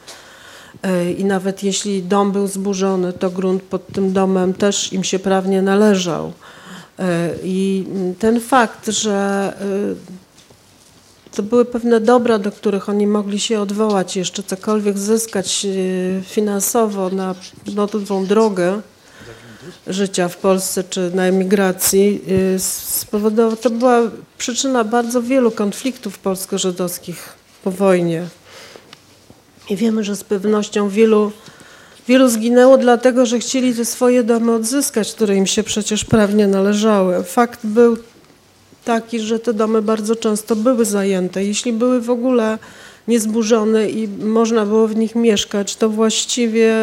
I nawet jeśli dom był zburzony, to grunt pod tym domem też im się prawnie należał. I ten fakt, że to były pewne dobra, do których oni mogli się odwołać, jeszcze cokolwiek zyskać finansowo na nową drogę życia w Polsce czy na emigracji, spowodowało, to była przyczyna bardzo wielu konfliktów polsko-żydowskich po wojnie. I wiemy, że z pewnością wielu, wielu zginęło dlatego, że chcieli te swoje domy odzyskać, które im się przecież prawnie należały. Fakt był taki, że te domy bardzo często były zajęte. Jeśli były w ogóle niezburzone i można było w nich mieszkać, to właściwie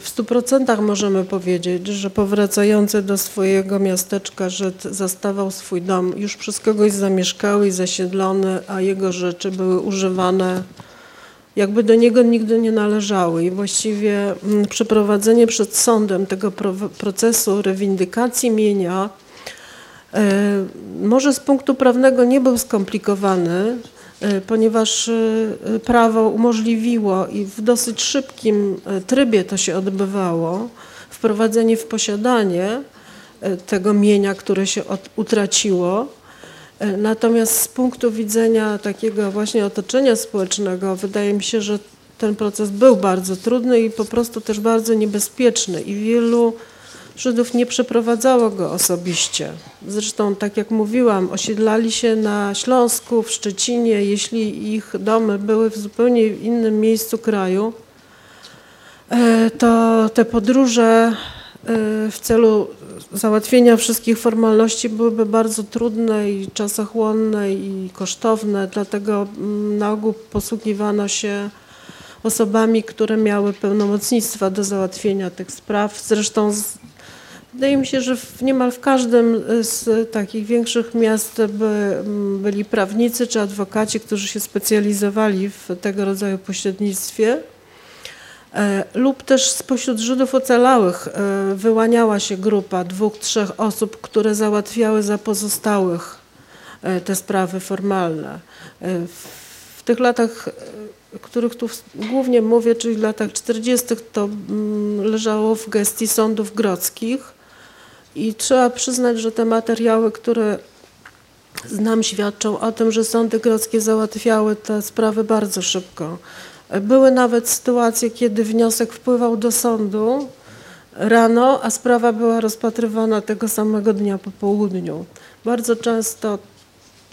w stu procentach możemy powiedzieć, że powracający do swojego miasteczka Żyd zastawał swój dom już przez kogoś zamieszkały i zasiedlony, a jego rzeczy były używane, jakby do niego nigdy nie należały. I właściwie przeprowadzenie przed sądem tego procesu rewindykacji mienia może z punktu prawnego nie był skomplikowany, ponieważ prawo umożliwiło i w dosyć szybkim trybie to się odbywało, wprowadzenie w posiadanie tego mienia, które się utraciło. Natomiast z punktu widzenia takiego właśnie otoczenia społecznego wydaje mi się, że ten proces był bardzo trudny i po prostu też bardzo niebezpieczny i wielu Żydów nie przeprowadzało go osobiście. Zresztą, tak jak mówiłam, osiedlali się na Śląsku, w Szczecinie, jeśli ich domy były w zupełnie innym miejscu kraju, to te podróże w celu załatwienia wszystkich formalności byłyby bardzo trudne i czasochłonne i kosztowne, dlatego na ogół posługiwano się osobami, które miały pełnomocnictwa do załatwienia tych spraw. Zresztą z wydaje mi się, że w niemal w każdym z takich większych miast by, byli prawnicy czy adwokaci, którzy się specjalizowali w tego rodzaju pośrednictwie, e, lub też spośród Żydów ocalałych e, wyłaniała się grupa dwóch, trzech osób, które załatwiały za pozostałych e, te sprawy formalne. E, w, w tych latach, o których tu głównie mówię, czyli w latach czterdziestych, to m, leżało w gestii sądów grodzkich. I trzeba przyznać, że te materiały, które znam, świadczą o tym, że sądy grodzkie załatwiały te sprawy bardzo szybko. Były nawet sytuacje, kiedy wniosek wpływał do sądu rano, a sprawa była rozpatrywana tego samego dnia po południu. Bardzo często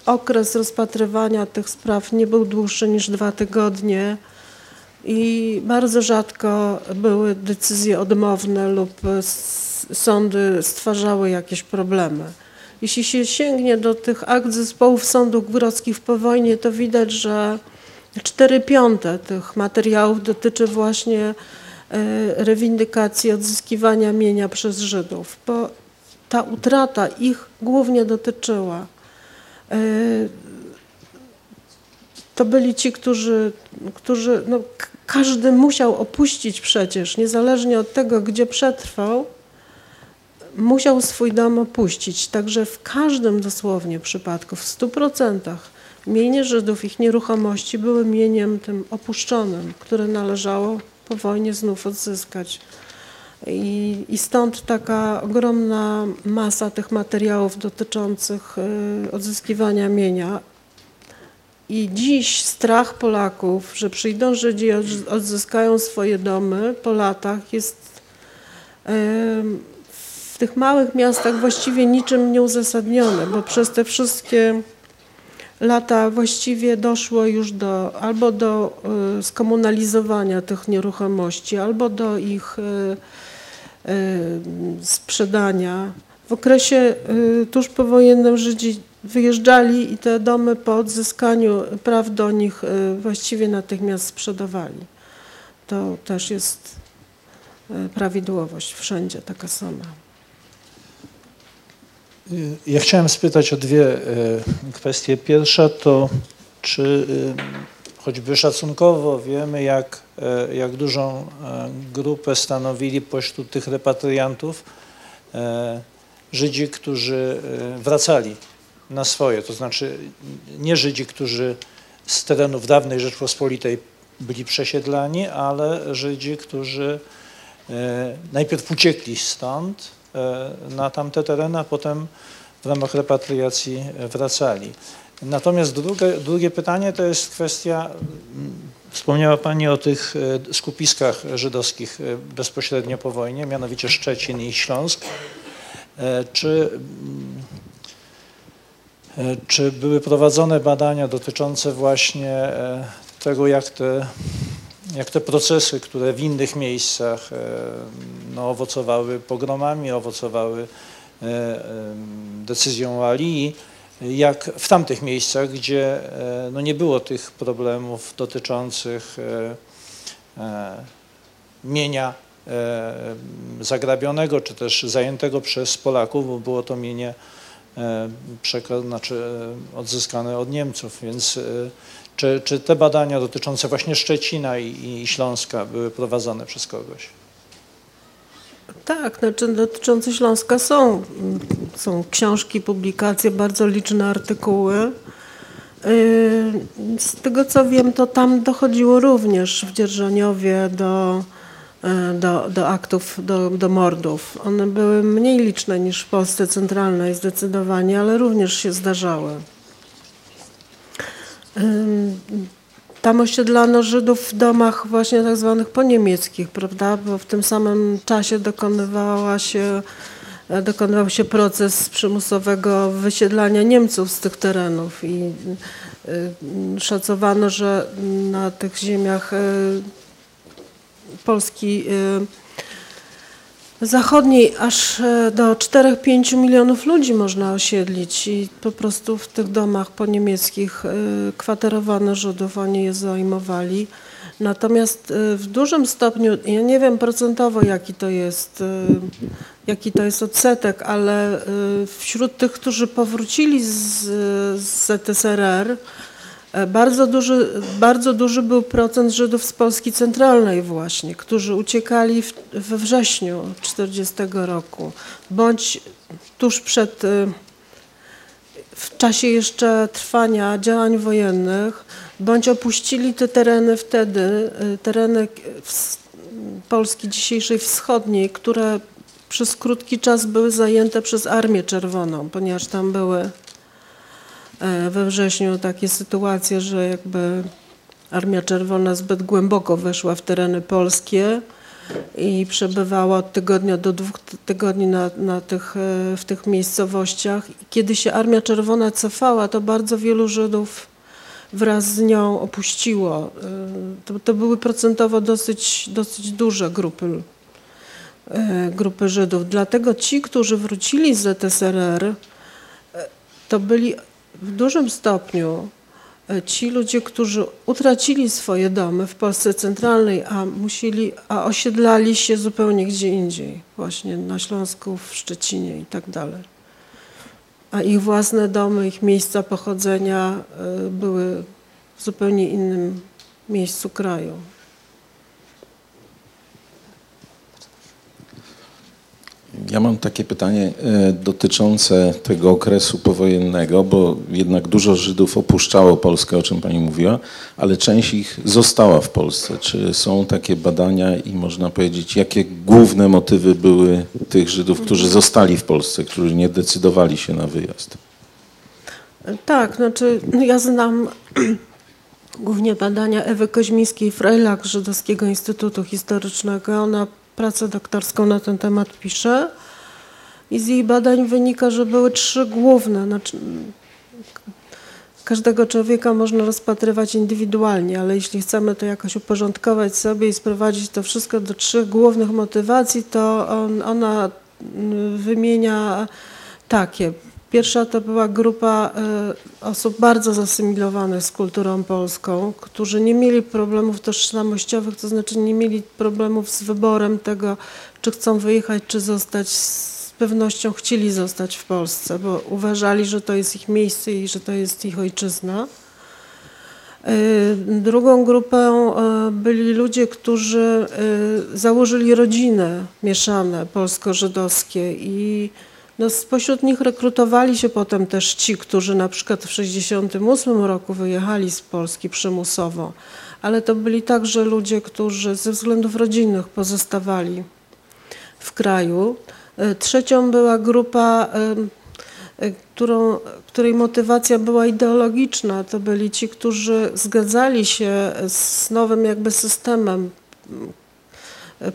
okres rozpatrywania tych spraw nie był dłuższy niż dwa tygodnie. I bardzo rzadko były decyzje odmowne lub sądy stwarzały jakieś problemy. Jeśli się sięgnie do tych akt zespołów sądów grodzkich po wojnie, to widać, że cztery piąte tych materiałów dotyczy właśnie rewindykacji, odzyskiwania mienia przez Żydów, bo ta utrata ich głównie dotyczyła. To byli ci, którzy, którzy no, każdy musiał opuścić przecież, niezależnie od tego, gdzie przetrwał, musiał swój dom opuścić. Także w każdym dosłownie przypadku, w stu procentach, mienie Żydów, ich nieruchomości były mieniem tym opuszczonym, które należało po wojnie znów odzyskać. I, i stąd taka ogromna masa tych materiałów dotyczących y, odzyskiwania mienia. I dziś strach Polaków, że przyjdą Żydzi, odzyskają swoje domy po latach, jest w tych małych miastach właściwie niczym nieuzasadniony, bo przez te wszystkie lata właściwie doszło już do albo do skomunalizowania tych nieruchomości, albo do ich sprzedania. W okresie tuż powojennym Żydzi wyjeżdżali i te domy po odzyskaniu praw do nich właściwie natychmiast sprzedawali. To też jest prawidłowość, wszędzie taka sama. Ja chciałem spytać o dwie kwestie. Pierwsza to, czy choćby szacunkowo wiemy, jak, jak dużą grupę stanowili pośród tych repatriantów Żydzi, którzy wracali na swoje, to znaczy nie Żydzi, którzy z terenów dawnej Rzeczpospolitej byli przesiedlani, ale Żydzi, którzy najpierw uciekli stąd na tamte tereny, a potem w ramach repatriacji wracali. Natomiast drugie, drugie pytanie to jest kwestia, wspomniała Pani o tych skupiskach żydowskich bezpośrednio po wojnie, mianowicie Szczecin i Śląsk. Czy... Czy były prowadzone badania dotyczące właśnie tego, jak te, jak te procesy, które w innych miejscach no, owocowały pogromami, owocowały decyzją o Alii, jak w tamtych miejscach, gdzie no nie było tych problemów dotyczących mienia zagrabionego czy też zajętego przez Polaków, bo było to mienie znaczy odzyskane od Niemców. Więc czy, czy te badania dotyczące właśnie Szczecina i, i Śląska były prowadzone przez kogoś? Tak, znaczy dotyczące Śląska są, są książki, publikacje, bardzo liczne artykuły. Z tego co wiem, to tam dochodziło również w Dzierżoniowie do, do, do aktów, do, do mordów. One były mniej liczne niż w Polsce centralnej zdecydowanie, ale również się zdarzały. Tam osiedlano Żydów w domach właśnie tak zwanych poniemieckich, prawda? Bo w tym samym czasie dokonywała się, dokonywał się proces przymusowego wysiedlania Niemców z tych terenów i szacowano, że na tych ziemiach Polski zachodniej aż do czterech do pięciu milionów ludzi można osiedlić i po prostu w tych domach poniemieckich kwaterowano Żydów, oni je zajmowali. Natomiast w dużym stopniu, ja nie wiem procentowo jaki to jest, jaki to jest odsetek, ale wśród tych, którzy powrócili z, z Z S R R, Bardzo duży, bardzo duży był procent Żydów z Polski centralnej właśnie, którzy uciekali w, we wrześniu czterdziestego roku, bądź tuż przed, w czasie jeszcze trwania działań wojennych, bądź opuścili te tereny wtedy, tereny Polski dzisiejszej wschodniej, które przez krótki czas były zajęte przez Armię Czerwoną, ponieważ tam były we wrześniu takie sytuacje, że jakby Armia Czerwona zbyt głęboko weszła w tereny polskie i przebywała od tygodnia do dwóch tygodni na, na tych, w tych miejscowościach. Kiedy się Armia Czerwona cofała, to bardzo wielu Żydów wraz z nią opuściło. To, to były procentowo dosyć, dosyć duże grupy, grupy Żydów. Dlatego ci, którzy wrócili z Z S R R, to byli w dużym stopniu ci ludzie, którzy utracili swoje domy w Polsce centralnej, a musieli, a osiedlali się zupełnie gdzie indziej, właśnie na Śląsku, w Szczecinie i tak dalej. A ich własne domy, ich miejsca pochodzenia były w zupełnie innym miejscu kraju. Ja mam takie pytanie dotyczące tego okresu powojennego, bo jednak dużo Żydów opuszczało Polskę, o czym pani mówiła, ale część ich została w Polsce. Czy są takie badania i można powiedzieć, jakie główne motywy były tych Żydów, którzy zostali w Polsce, którzy nie decydowali się na wyjazd? Tak, znaczy ja znam głównie badania Ewy Koźmińskiej-Frejlak Żydowskiego Instytutu Historycznego. Ona pracę doktorską na ten temat pisze i z jej badań wynika, że były trzy główne. Znaczy, każdego człowieka można rozpatrywać indywidualnie, ale jeśli chcemy to jakoś uporządkować sobie i sprowadzić to wszystko do trzech głównych motywacji, to on, ona wymienia takie. Pierwsza to była grupa osób bardzo zasymilowanych z kulturą polską, którzy nie mieli problemów tożsamościowych, to znaczy nie mieli problemów z wyborem tego, czy chcą wyjechać, czy zostać. Z pewnością chcieli zostać w Polsce, bo uważali, że to jest ich miejsce i że to jest ich ojczyzna. Drugą grupą byli ludzie, którzy założyli rodziny mieszane polsko-żydowskie i no, spośród nich rekrutowali się potem też ci, którzy na przykład w tysiąc dziewięćset sześćdziesiątym ósmym roku wyjechali z Polski przymusowo, ale to byli także ludzie, którzy ze względów rodzinnych pozostawali w kraju. Trzecią była grupa, którą, której motywacja była ideologiczna. To byli ci, którzy zgadzali się z nowym jakby systemem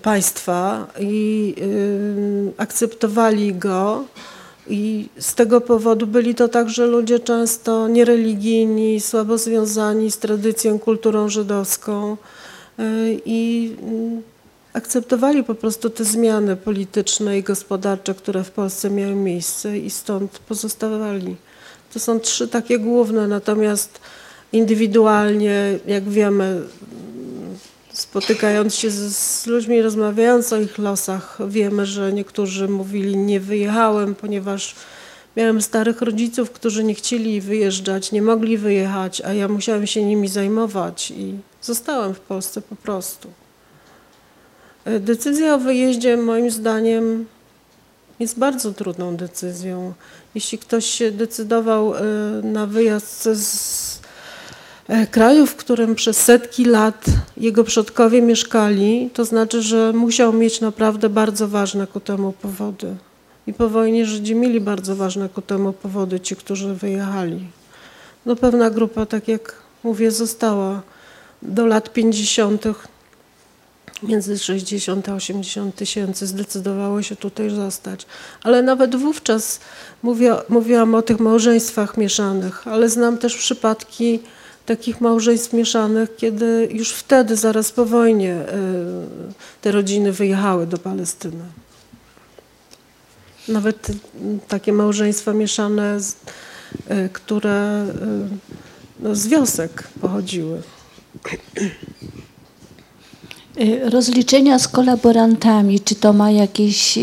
państwa i y, akceptowali go i z tego powodu byli to także ludzie często niereligijni, słabo związani z tradycją, kulturą żydowską y, i akceptowali po prostu te zmiany polityczne i gospodarcze, które w Polsce miały miejsce i stąd pozostawali. To są trzy takie główne, natomiast indywidualnie, jak wiemy, spotykając się z, z ludźmi, rozmawiając o ich losach, wiemy, że niektórzy mówili: nie wyjechałem, ponieważ miałem starych rodziców, którzy nie chcieli wyjeżdżać, nie mogli wyjechać, a ja musiałem się nimi zajmować i zostałem w Polsce po prostu. Decyzja o wyjeździe moim zdaniem jest bardzo trudną decyzją. Jeśli ktoś się decydował na wyjazd z kraju, w którym przez setki lat jego przodkowie mieszkali, to znaczy, że musiał mieć naprawdę bardzo ważne ku temu powody. I po wojnie Żydzi mieli bardzo ważne ku temu powody, ci, którzy wyjechali. No pewna grupa, tak jak mówię, została do lat pięćdziesiątych. Między sześćdziesiąt a osiemdziesiąt tysięcy zdecydowało się tutaj zostać. Ale nawet wówczas mówię, mówiłam o tych małżeństwach mieszanych, ale znam też przypadki takich małżeństw mieszanych, kiedy już wtedy, zaraz po wojnie, te rodziny wyjechały do Palestyny. Nawet takie małżeństwa mieszane, które no, z wiosek pochodziły. Rozliczenia z kolaborantami, czy to ma jakieś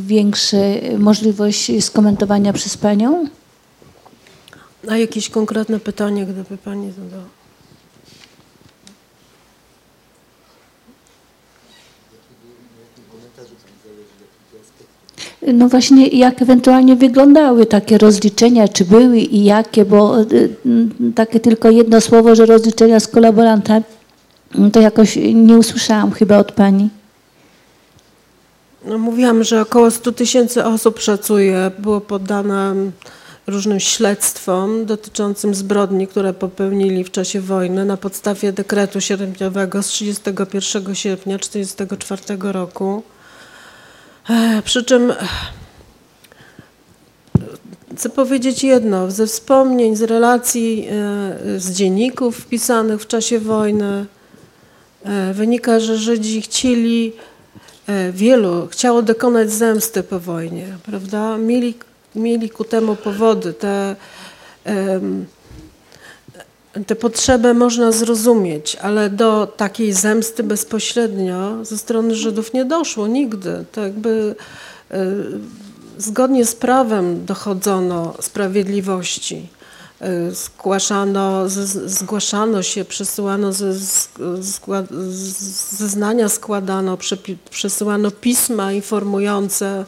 większe możliwość skomentowania przez Panią? A jakieś konkretne pytanie, gdyby Pani zadała? No właśnie, jak ewentualnie wyglądały takie rozliczenia, czy były i jakie, bo takie tylko jedno słowo, że rozliczenia z kolaborantami, to jakoś nie usłyszałam chyba od Pani. No, mówiłam, że około stu tysięcy osób szacuje, było poddane różnym śledztwom dotyczącym zbrodni, które popełnili w czasie wojny na podstawie dekretu sierpniowego z trzydziestego pierwszego sierpnia tysiąc dziewięćset czterdziestego czwartego roku. Przy czym chcę powiedzieć jedno, ze wspomnień, z relacji, z dzienników wpisanych w czasie wojny wynika, że Żydzi chcieli, wielu chciało dokonać zemsty po wojnie, prawda? Mieli, mieli ku temu powody. Te, te potrzebę można zrozumieć, ale do takiej zemsty bezpośrednio ze strony Żydów nie doszło nigdy. To jakby zgodnie z prawem dochodzono sprawiedliwości. Zgłaszano, z, zgłaszano się, przesyłano ze, z, skła, zeznania, składano, przy, przesyłano pisma informujące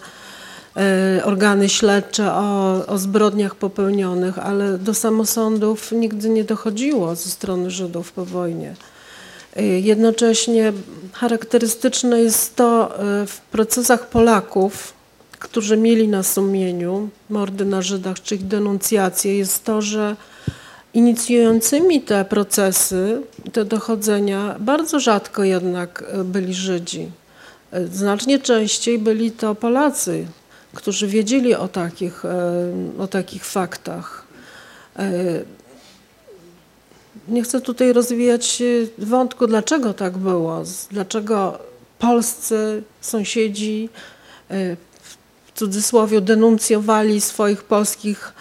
y, organy śledcze o, o zbrodniach popełnionych, ale do samosądów nigdy nie dochodziło ze strony Żydów po wojnie. Y, jednocześnie charakterystyczne jest to y, w procesach Polaków, którzy mieli na sumieniu mordy na Żydach czy ich denuncjacje, jest to, że inicjującymi te procesy, te dochodzenia bardzo rzadko jednak byli Żydzi. Znacznie częściej byli to Polacy, którzy wiedzieli o takich, o takich faktach. Nie chcę tutaj rozwijać wątku, dlaczego tak było, dlaczego polscy sąsiedzi w cudzysłowie denuncjowali swoich polskich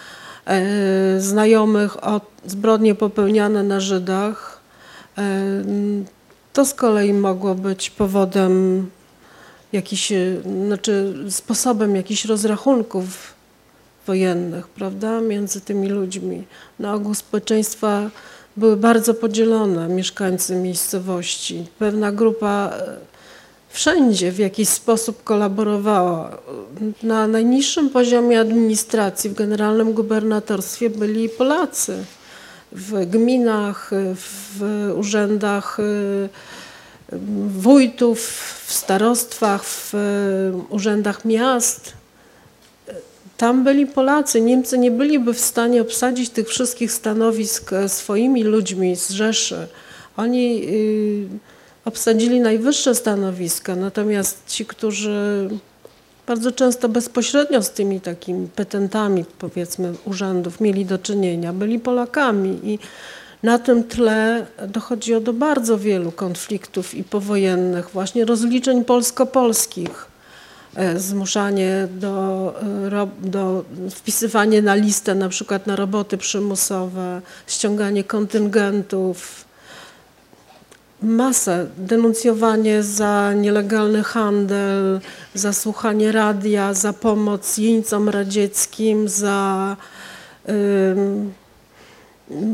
e, znajomych o zbrodnie popełniane na Żydach. E, to z kolei mogło być powodem jakichś, znaczy sposobem jakichś rozrachunków wojennych, prawda, między tymi ludźmi. Na ogół społeczeństwa były bardzo podzielone, mieszkańcy miejscowości. Pewna grupa wszędzie w jakiś sposób kolaborowała. Na najniższym poziomie administracji, w generalnym gubernatorstwie byli Polacy. W gminach, w urzędach wójtów, w starostwach, w urzędach miast. Tam byli Polacy. Niemcy nie byliby w stanie obsadzić tych wszystkich stanowisk swoimi ludźmi z Rzeszy. Oni obsadzili najwyższe stanowiska, natomiast ci, którzy bardzo często bezpośrednio z tymi takimi petentami, powiedzmy, urzędów mieli do czynienia, byli Polakami i Na tym tle dochodziło do bardzo wielu konfliktów i powojennych, właśnie rozliczeń polsko-polskich, zmuszanie do, do wpisywanie na listę na przykład na roboty przymusowe, ściąganie kontyngentów, masę, denuncjowanie za nielegalny handel, za słuchanie radia, za pomoc jeńcom radzieckim, za Ym,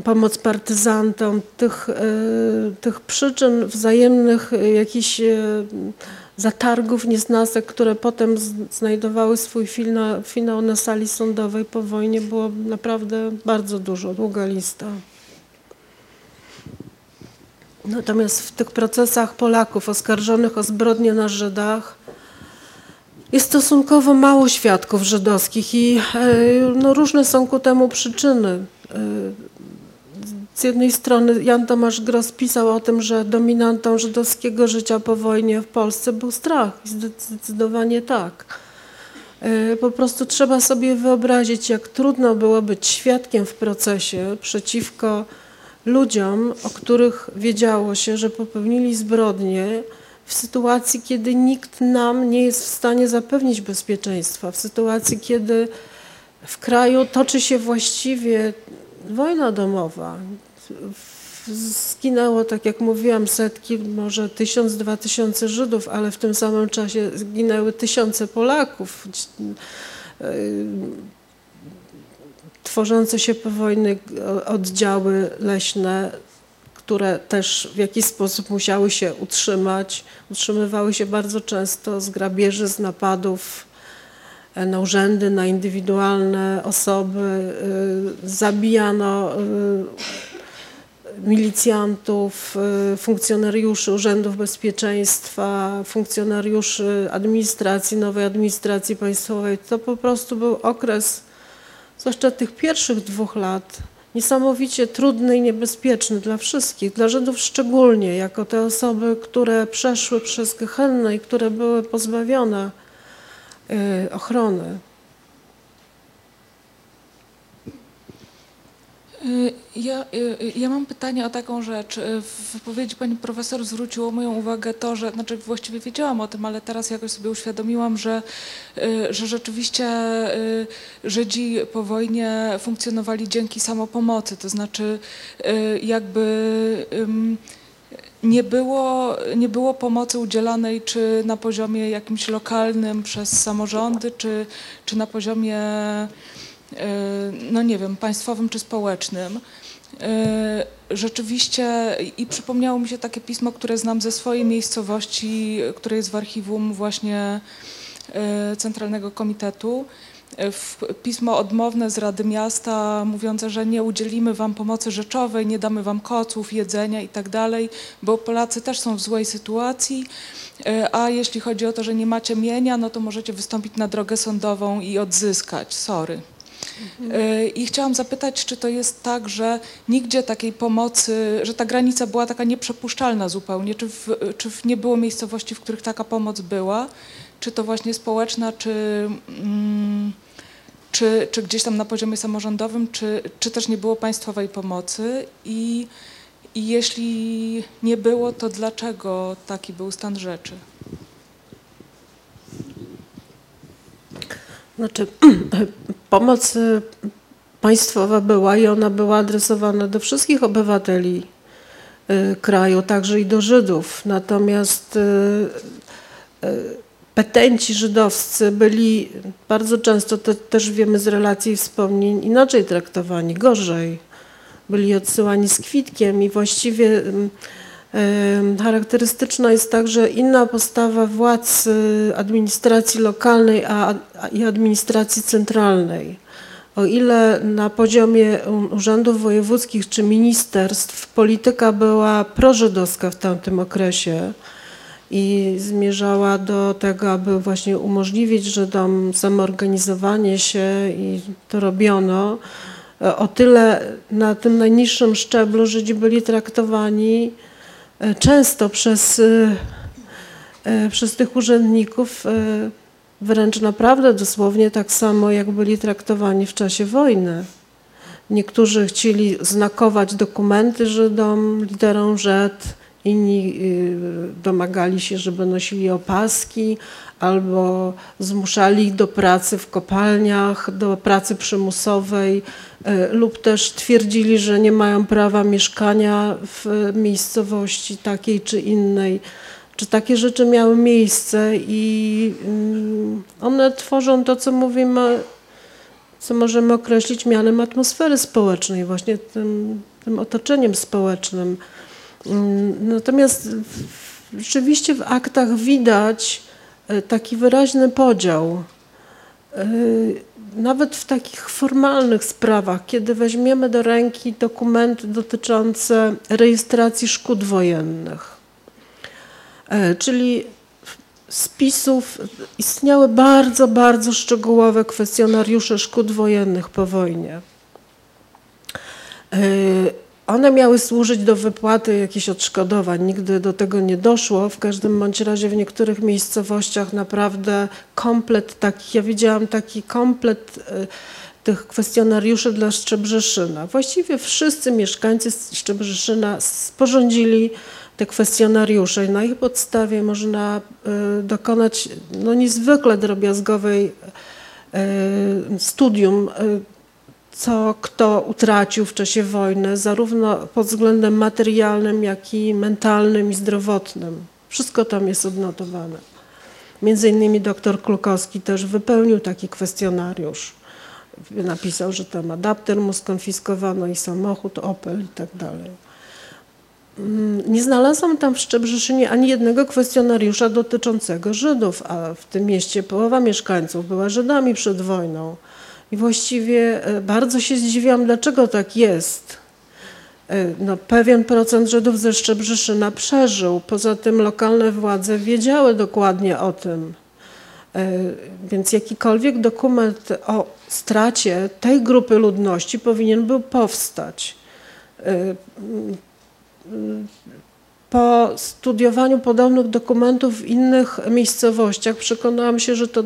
pomoc partyzantom, tych, y, tych przyczyn wzajemnych, y, jakichś y, zatargów, niesnasek, które potem z, znajdowały swój fina, finał na sali sądowej po wojnie, było naprawdę bardzo dużo, długa lista. Natomiast w tych procesach Polaków oskarżonych o zbrodnie na Żydach jest stosunkowo mało świadków żydowskich i y, no, różne są ku temu przyczyny. Y, Z jednej strony Jan Tomasz Gross pisał o tym, że dominantą żydowskiego życia po wojnie w Polsce był strach. Zdecydowanie tak. Po prostu trzeba sobie wyobrazić, jak trudno było być świadkiem w procesie przeciwko ludziom, o których wiedziało się, że popełnili zbrodnie, w sytuacji, kiedy nikt nam nie jest w stanie zapewnić bezpieczeństwa, w sytuacji, kiedy w kraju toczy się właściwie wojna domowa. Zginęło, tak jak mówiłam, setki, może tysiąc, dwa tysiące Żydów, ale w tym samym czasie zginęły tysiące Polaków. Tworzące się po wojnie oddziały leśne, które też w jakiś sposób musiały się utrzymać. Utrzymywały się bardzo często z grabieży, z napadów na urzędy, na indywidualne osoby, zabijano milicjantów, funkcjonariuszy urzędów bezpieczeństwa, funkcjonariuszy administracji, nowej administracji państwowej. To po prostu był okres, zwłaszcza tych pierwszych dwóch lat, niesamowicie trudny i niebezpieczny dla wszystkich, dla Żydów szczególnie, jako te osoby, które przeszły przez gehennę i które były pozbawione ochrony. Ja, ja mam pytanie o taką rzecz. W wypowiedzi pani profesor zwróciło moją uwagę to, że, znaczy właściwie wiedziałam o tym, ale teraz jakoś sobie uświadomiłam, że, że rzeczywiście Żydzi po wojnie funkcjonowali dzięki samopomocy, to znaczy jakby Nie było, nie było pomocy udzielanej czy na poziomie jakimś lokalnym przez samorządy, czy, czy na poziomie, no nie wiem, państwowym czy społecznym. Rzeczywiście i przypomniało mi się takie pismo, które znam ze swojej miejscowości, które jest w archiwum właśnie Centralnego Komitetu. Pismo odmowne z Rady Miasta mówiące, że nie udzielimy wam pomocy rzeczowej, nie damy wam koców, jedzenia i tak dalej, bo Polacy też są w złej sytuacji, a jeśli chodzi o to, że nie macie mienia, no to możecie wystąpić na drogę sądową i odzyskać, sorry. Mhm. I chciałam zapytać, czy to jest tak, że nigdzie takiej pomocy, że ta granica była taka nieprzepuszczalna zupełnie, czy, w, czy w nie było miejscowości, w których taka pomoc była, czy to właśnie społeczna, czy, czy, czy gdzieś tam na poziomie samorządowym, czy, czy też nie było państwowej pomocy i, i jeśli nie było, to dlaczego taki był stan rzeczy? Znaczy pomoc państwowa była i ona była adresowana do wszystkich obywateli kraju, także i do Żydów. Natomiast petenci żydowscy byli bardzo często, to też wiemy z relacji i wspomnień, inaczej traktowani, gorzej. Byli odsyłani z kwitkiem i właściwie y, charakterystyczna jest także inna postawa władz administracji lokalnej a, a, i administracji centralnej. O ile na poziomie urzędów wojewódzkich czy ministerstw polityka była prożydowska w tamtym okresie, i zmierzała do tego, aby właśnie umożliwić Żydom samoorganizowanie się i to robiono. O tyle na tym najniższym szczeblu Żydzi byli traktowani często przez, przez tych urzędników wręcz naprawdę dosłownie tak samo, jak byli traktowani w czasie wojny. Niektórzy chcieli znakować dokumenty Żydom literą Z, inni domagali się, żeby nosili opaski albo zmuszali ich do pracy w kopalniach, do pracy przymusowej lub też twierdzili, że nie mają prawa mieszkania w miejscowości takiej czy innej. Czy takie rzeczy miały miejsce i one tworzą to, co mówimy, co możemy określić mianem atmosfery społecznej, właśnie tym, tym otoczeniem społecznym. Natomiast rzeczywiście w aktach widać taki wyraźny podział. Nawet w takich formalnych sprawach, kiedy weźmiemy do ręki dokumenty dotyczące rejestracji szkód wojennych, czyli spisów, istniały bardzo, bardzo szczegółowe kwestionariusze szkód wojennych po wojnie. One miały służyć do wypłaty jakichś odszkodowań. Nigdy do tego nie doszło. W każdym bądź razie w niektórych miejscowościach naprawdę komplet takich, ja widziałam taki komplet y, tych kwestionariuszy dla Szczebrzeszyna. Właściwie wszyscy mieszkańcy Szczebrzeszyna sporządzili te kwestionariusze i na ich podstawie można y, dokonać no, niezwykle drobiazgowej y, studium y, co kto utracił w czasie wojny, zarówno pod względem materialnym, jak i mentalnym i zdrowotnym. Wszystko tam jest odnotowane. Między innymi doktor Klukowski też wypełnił taki kwestionariusz. Napisał, że tam adapter mu skonfiskowano i samochód, Opel i tak dalej. Nie znalazłam tam w Szczebrzeszynie ani jednego kwestionariusza dotyczącego Żydów, a w tym mieście połowa mieszkańców była Żydami przed wojną. I właściwie bardzo się zdziwiłam, dlaczego tak jest. No, pewien procent Żydów ze Szczebrzeszyna przeżył. Poza tym lokalne władze wiedziały dokładnie o tym. Więc jakikolwiek dokument o stracie tej grupy ludności powinien był powstać. Po studiowaniu podobnych dokumentów w innych miejscowościach przekonałam się, że to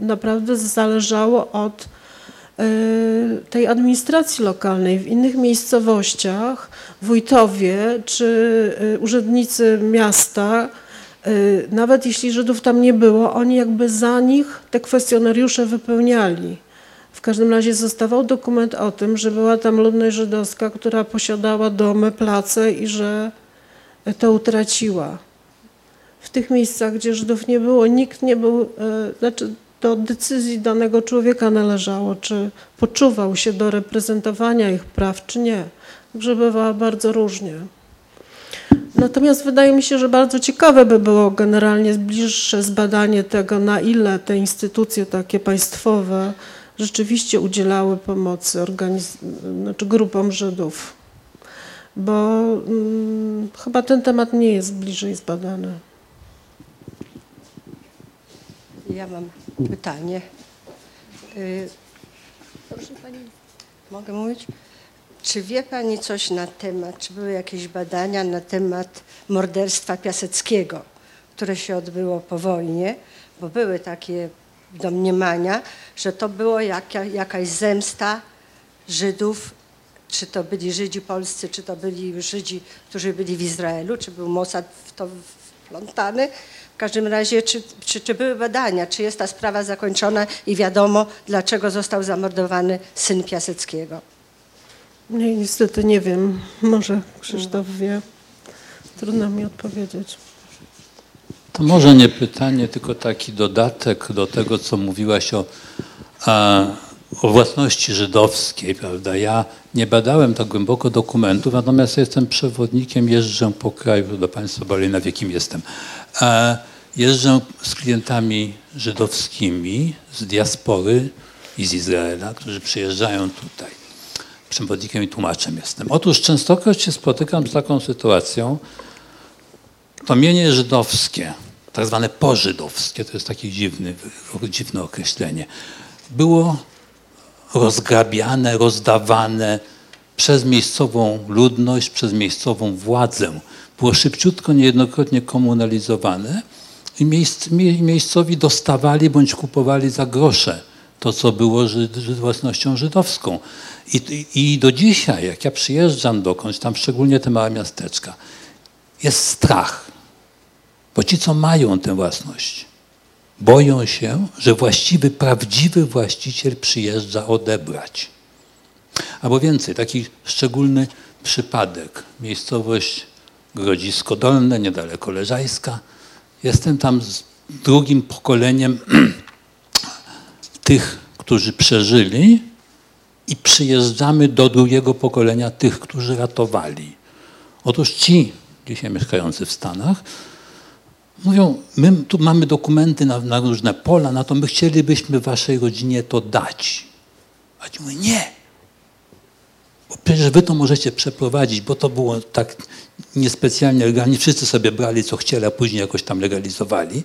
naprawdę zależało od tej administracji lokalnej. W innych miejscowościach wójtowie czy urzędnicy miasta, nawet jeśli Żydów tam nie było, oni jakby za nich te kwestionariusze wypełniali. W każdym razie zostawał dokument o tym, że była tam ludność żydowska, która posiadała domy, place i że to utraciła. W tych miejscach, gdzie Żydów nie było, nikt nie był, znaczy do decyzji danego człowieka należało, czy poczuwał się do reprezentowania ich praw, czy nie. Także bywało bardzo różnie. Natomiast wydaje mi się, że bardzo ciekawe by było generalnie bliższe zbadanie tego, na ile te instytucje takie państwowe rzeczywiście udzielały pomocy organiz... znaczy grupom Żydów. Bo hmm, chyba ten temat nie jest bliżej zbadany. Ja mam pytanie. Yy, proszę Pani, mogę mówić? Czy wie Pani coś na temat, czy były jakieś badania na temat morderstwa Piaseckiego, które się odbyło po wojnie, bo były takie domniemania, że to była jaka, jakaś zemsta Żydów, czy to byli Żydzi polscy, czy to byli Żydzi, którzy byli w Izraelu, czy był Mossad w to wplątany. W każdym razie, czy, czy, czy były badania, czy jest ta sprawa zakończona i wiadomo, dlaczego został zamordowany syn Piaseckiego? Nie, niestety nie wiem. Może Krzysztof wie. Trudno mi odpowiedzieć. To może nie pytanie, tylko taki dodatek do tego, co mówiłaś o... A, o własności żydowskiej, prawda? Ja nie badałem tak głęboko dokumentów, natomiast jestem przewodnikiem, jeżdżę po kraju, do Państwa bardziej na wie, kim jestem. Jeżdżę z klientami żydowskimi z diaspory i z Izraela, którzy przyjeżdżają tutaj. Przewodnikiem i tłumaczem jestem. Otóż częstokroć się spotykam z taką sytuacją, to mienie żydowskie, tak zwane pożydowskie, to jest takie dziwne, dziwne określenie, było rozgrabiane, rozdawane przez miejscową ludność, przez miejscową władzę. Było szybciutko, niejednokrotnie komunalizowane i miejsc, mie, miejscowi dostawali bądź kupowali za grosze to, co było Żyd, Żyd, własnością żydowską. I, I do dzisiaj, jak ja przyjeżdżam dokądś, tam szczególnie te małe miasteczka, jest strach. Bo ci, co mają tę własność, boją się, że właściwy, prawdziwy właściciel przyjeżdża odebrać. Albo więcej, taki szczególny przypadek. Miejscowość Grodzisko Dolne, niedaleko Leżajska. Jestem tam z drugim pokoleniem tych, którzy przeżyli, i przyjeżdżamy do drugiego pokolenia tych, którzy ratowali. Otóż ci, dzisiaj mieszkający w Stanach, mówią, my tu mamy dokumenty na, na różne pola, na to my chcielibyśmy waszej rodzinie to dać. A ci mówią, nie, bo przecież wy to możecie przeprowadzić, bo to było tak niespecjalnie legalnie. Wszyscy sobie brali, co chcieli, a później jakoś tam legalizowali.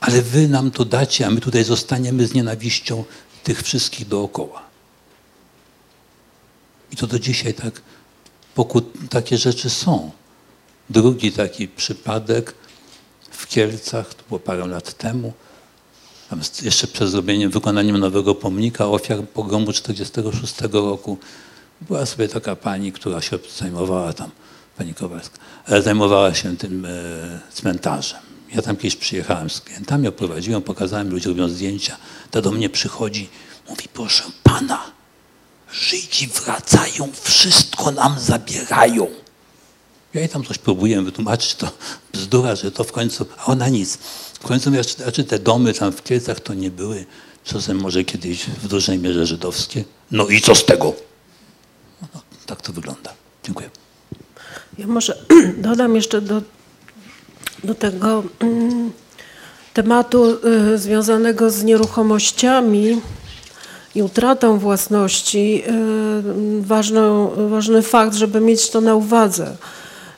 Ale wy nam to dacie, a my tutaj zostaniemy z nienawiścią tych wszystkich dookoła. I to do dzisiaj tak, takie rzeczy są. Drugi taki przypadek w Kielcach, to było parę lat temu, tam jeszcze przed zrobieniem, wykonaniem nowego pomnika ofiar pogromu czterdziestego szóstego roku, była sobie taka pani, która się zajmowała tam, pani Kowalska, zajmowała się tym cmentarzem. Ja tam kiedyś przyjechałem z klientami, oprowadziłem, pokazałem, ludzie robią zdjęcia. Ta do mnie przychodzi, mówi, proszę pana, Żydzi wracają, wszystko nam zabierają. Ja jej tam coś próbuję wytłumaczyć, to bzdura, że to w końcu, a ona nic. W końcu mówię, a czy te domy tam w Kielcach to nie były czasem może kiedyś w dużej mierze żydowskie? No i co z tego? No, no, tak to wygląda. Dziękuję. Ja może dodam jeszcze do do tego tematu związanego z nieruchomościami i utratą własności ważną, ważny fakt, żeby mieć to na uwadze,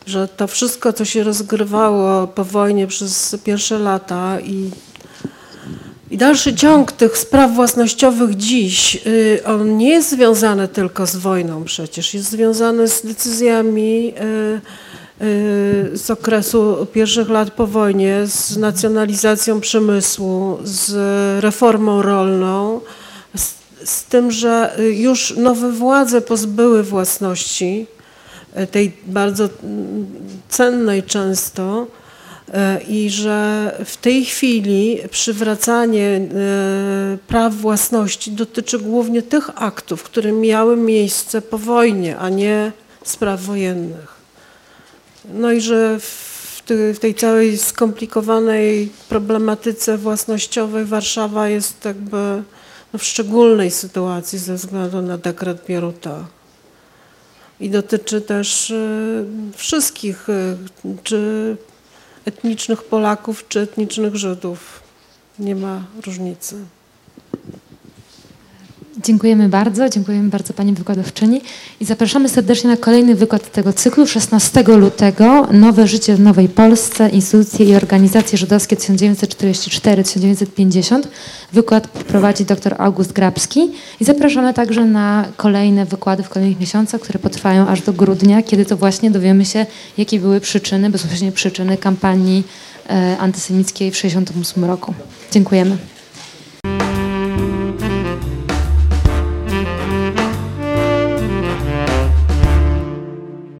że to wszystko, co się rozgrywało po wojnie przez pierwsze lata i, i dalszy ciąg tych spraw własnościowych dziś, on nie jest związany tylko z wojną przecież, jest związany z decyzjami z okresu pierwszych lat po wojnie, z nacjonalizacją przemysłu, z reformą rolną, z, z tym, że już nowe władze pozbyły własności, tej bardzo cennej często, i że w tej chwili przywracanie praw własności dotyczy głównie tych aktów, które miały miejsce po wojnie, a nie spraw wojennych. No i że w, ty, w tej całej skomplikowanej problematyce własnościowej Warszawa jest jakby w szczególnej sytuacji ze względu na dekret Bieruta. I dotyczy też y, wszystkich, y, czy etnicznych Polaków, czy etnicznych Żydów. Nie ma różnicy. Dziękujemy bardzo, dziękujemy bardzo pani wykładowczyni i zapraszamy serdecznie na kolejny wykład tego cyklu szesnastego lutego. Nowe życie w Nowej Polsce, instytucje i organizacje żydowskie tysiąc dziewięćset czterdziesty czwarty do tysiąc dziewięćset pięćdziesiątego. Wykład prowadzi dr August Grabski i zapraszamy także na kolejne wykłady w kolejnych miesiącach, które potrwają aż do grudnia, kiedy to właśnie dowiemy się, jakie były przyczyny, bezpośrednie przyczyny kampanii e, antysemickiej w tysiąc dziewięćset sześćdziesiątym ósmym roku. Dziękujemy.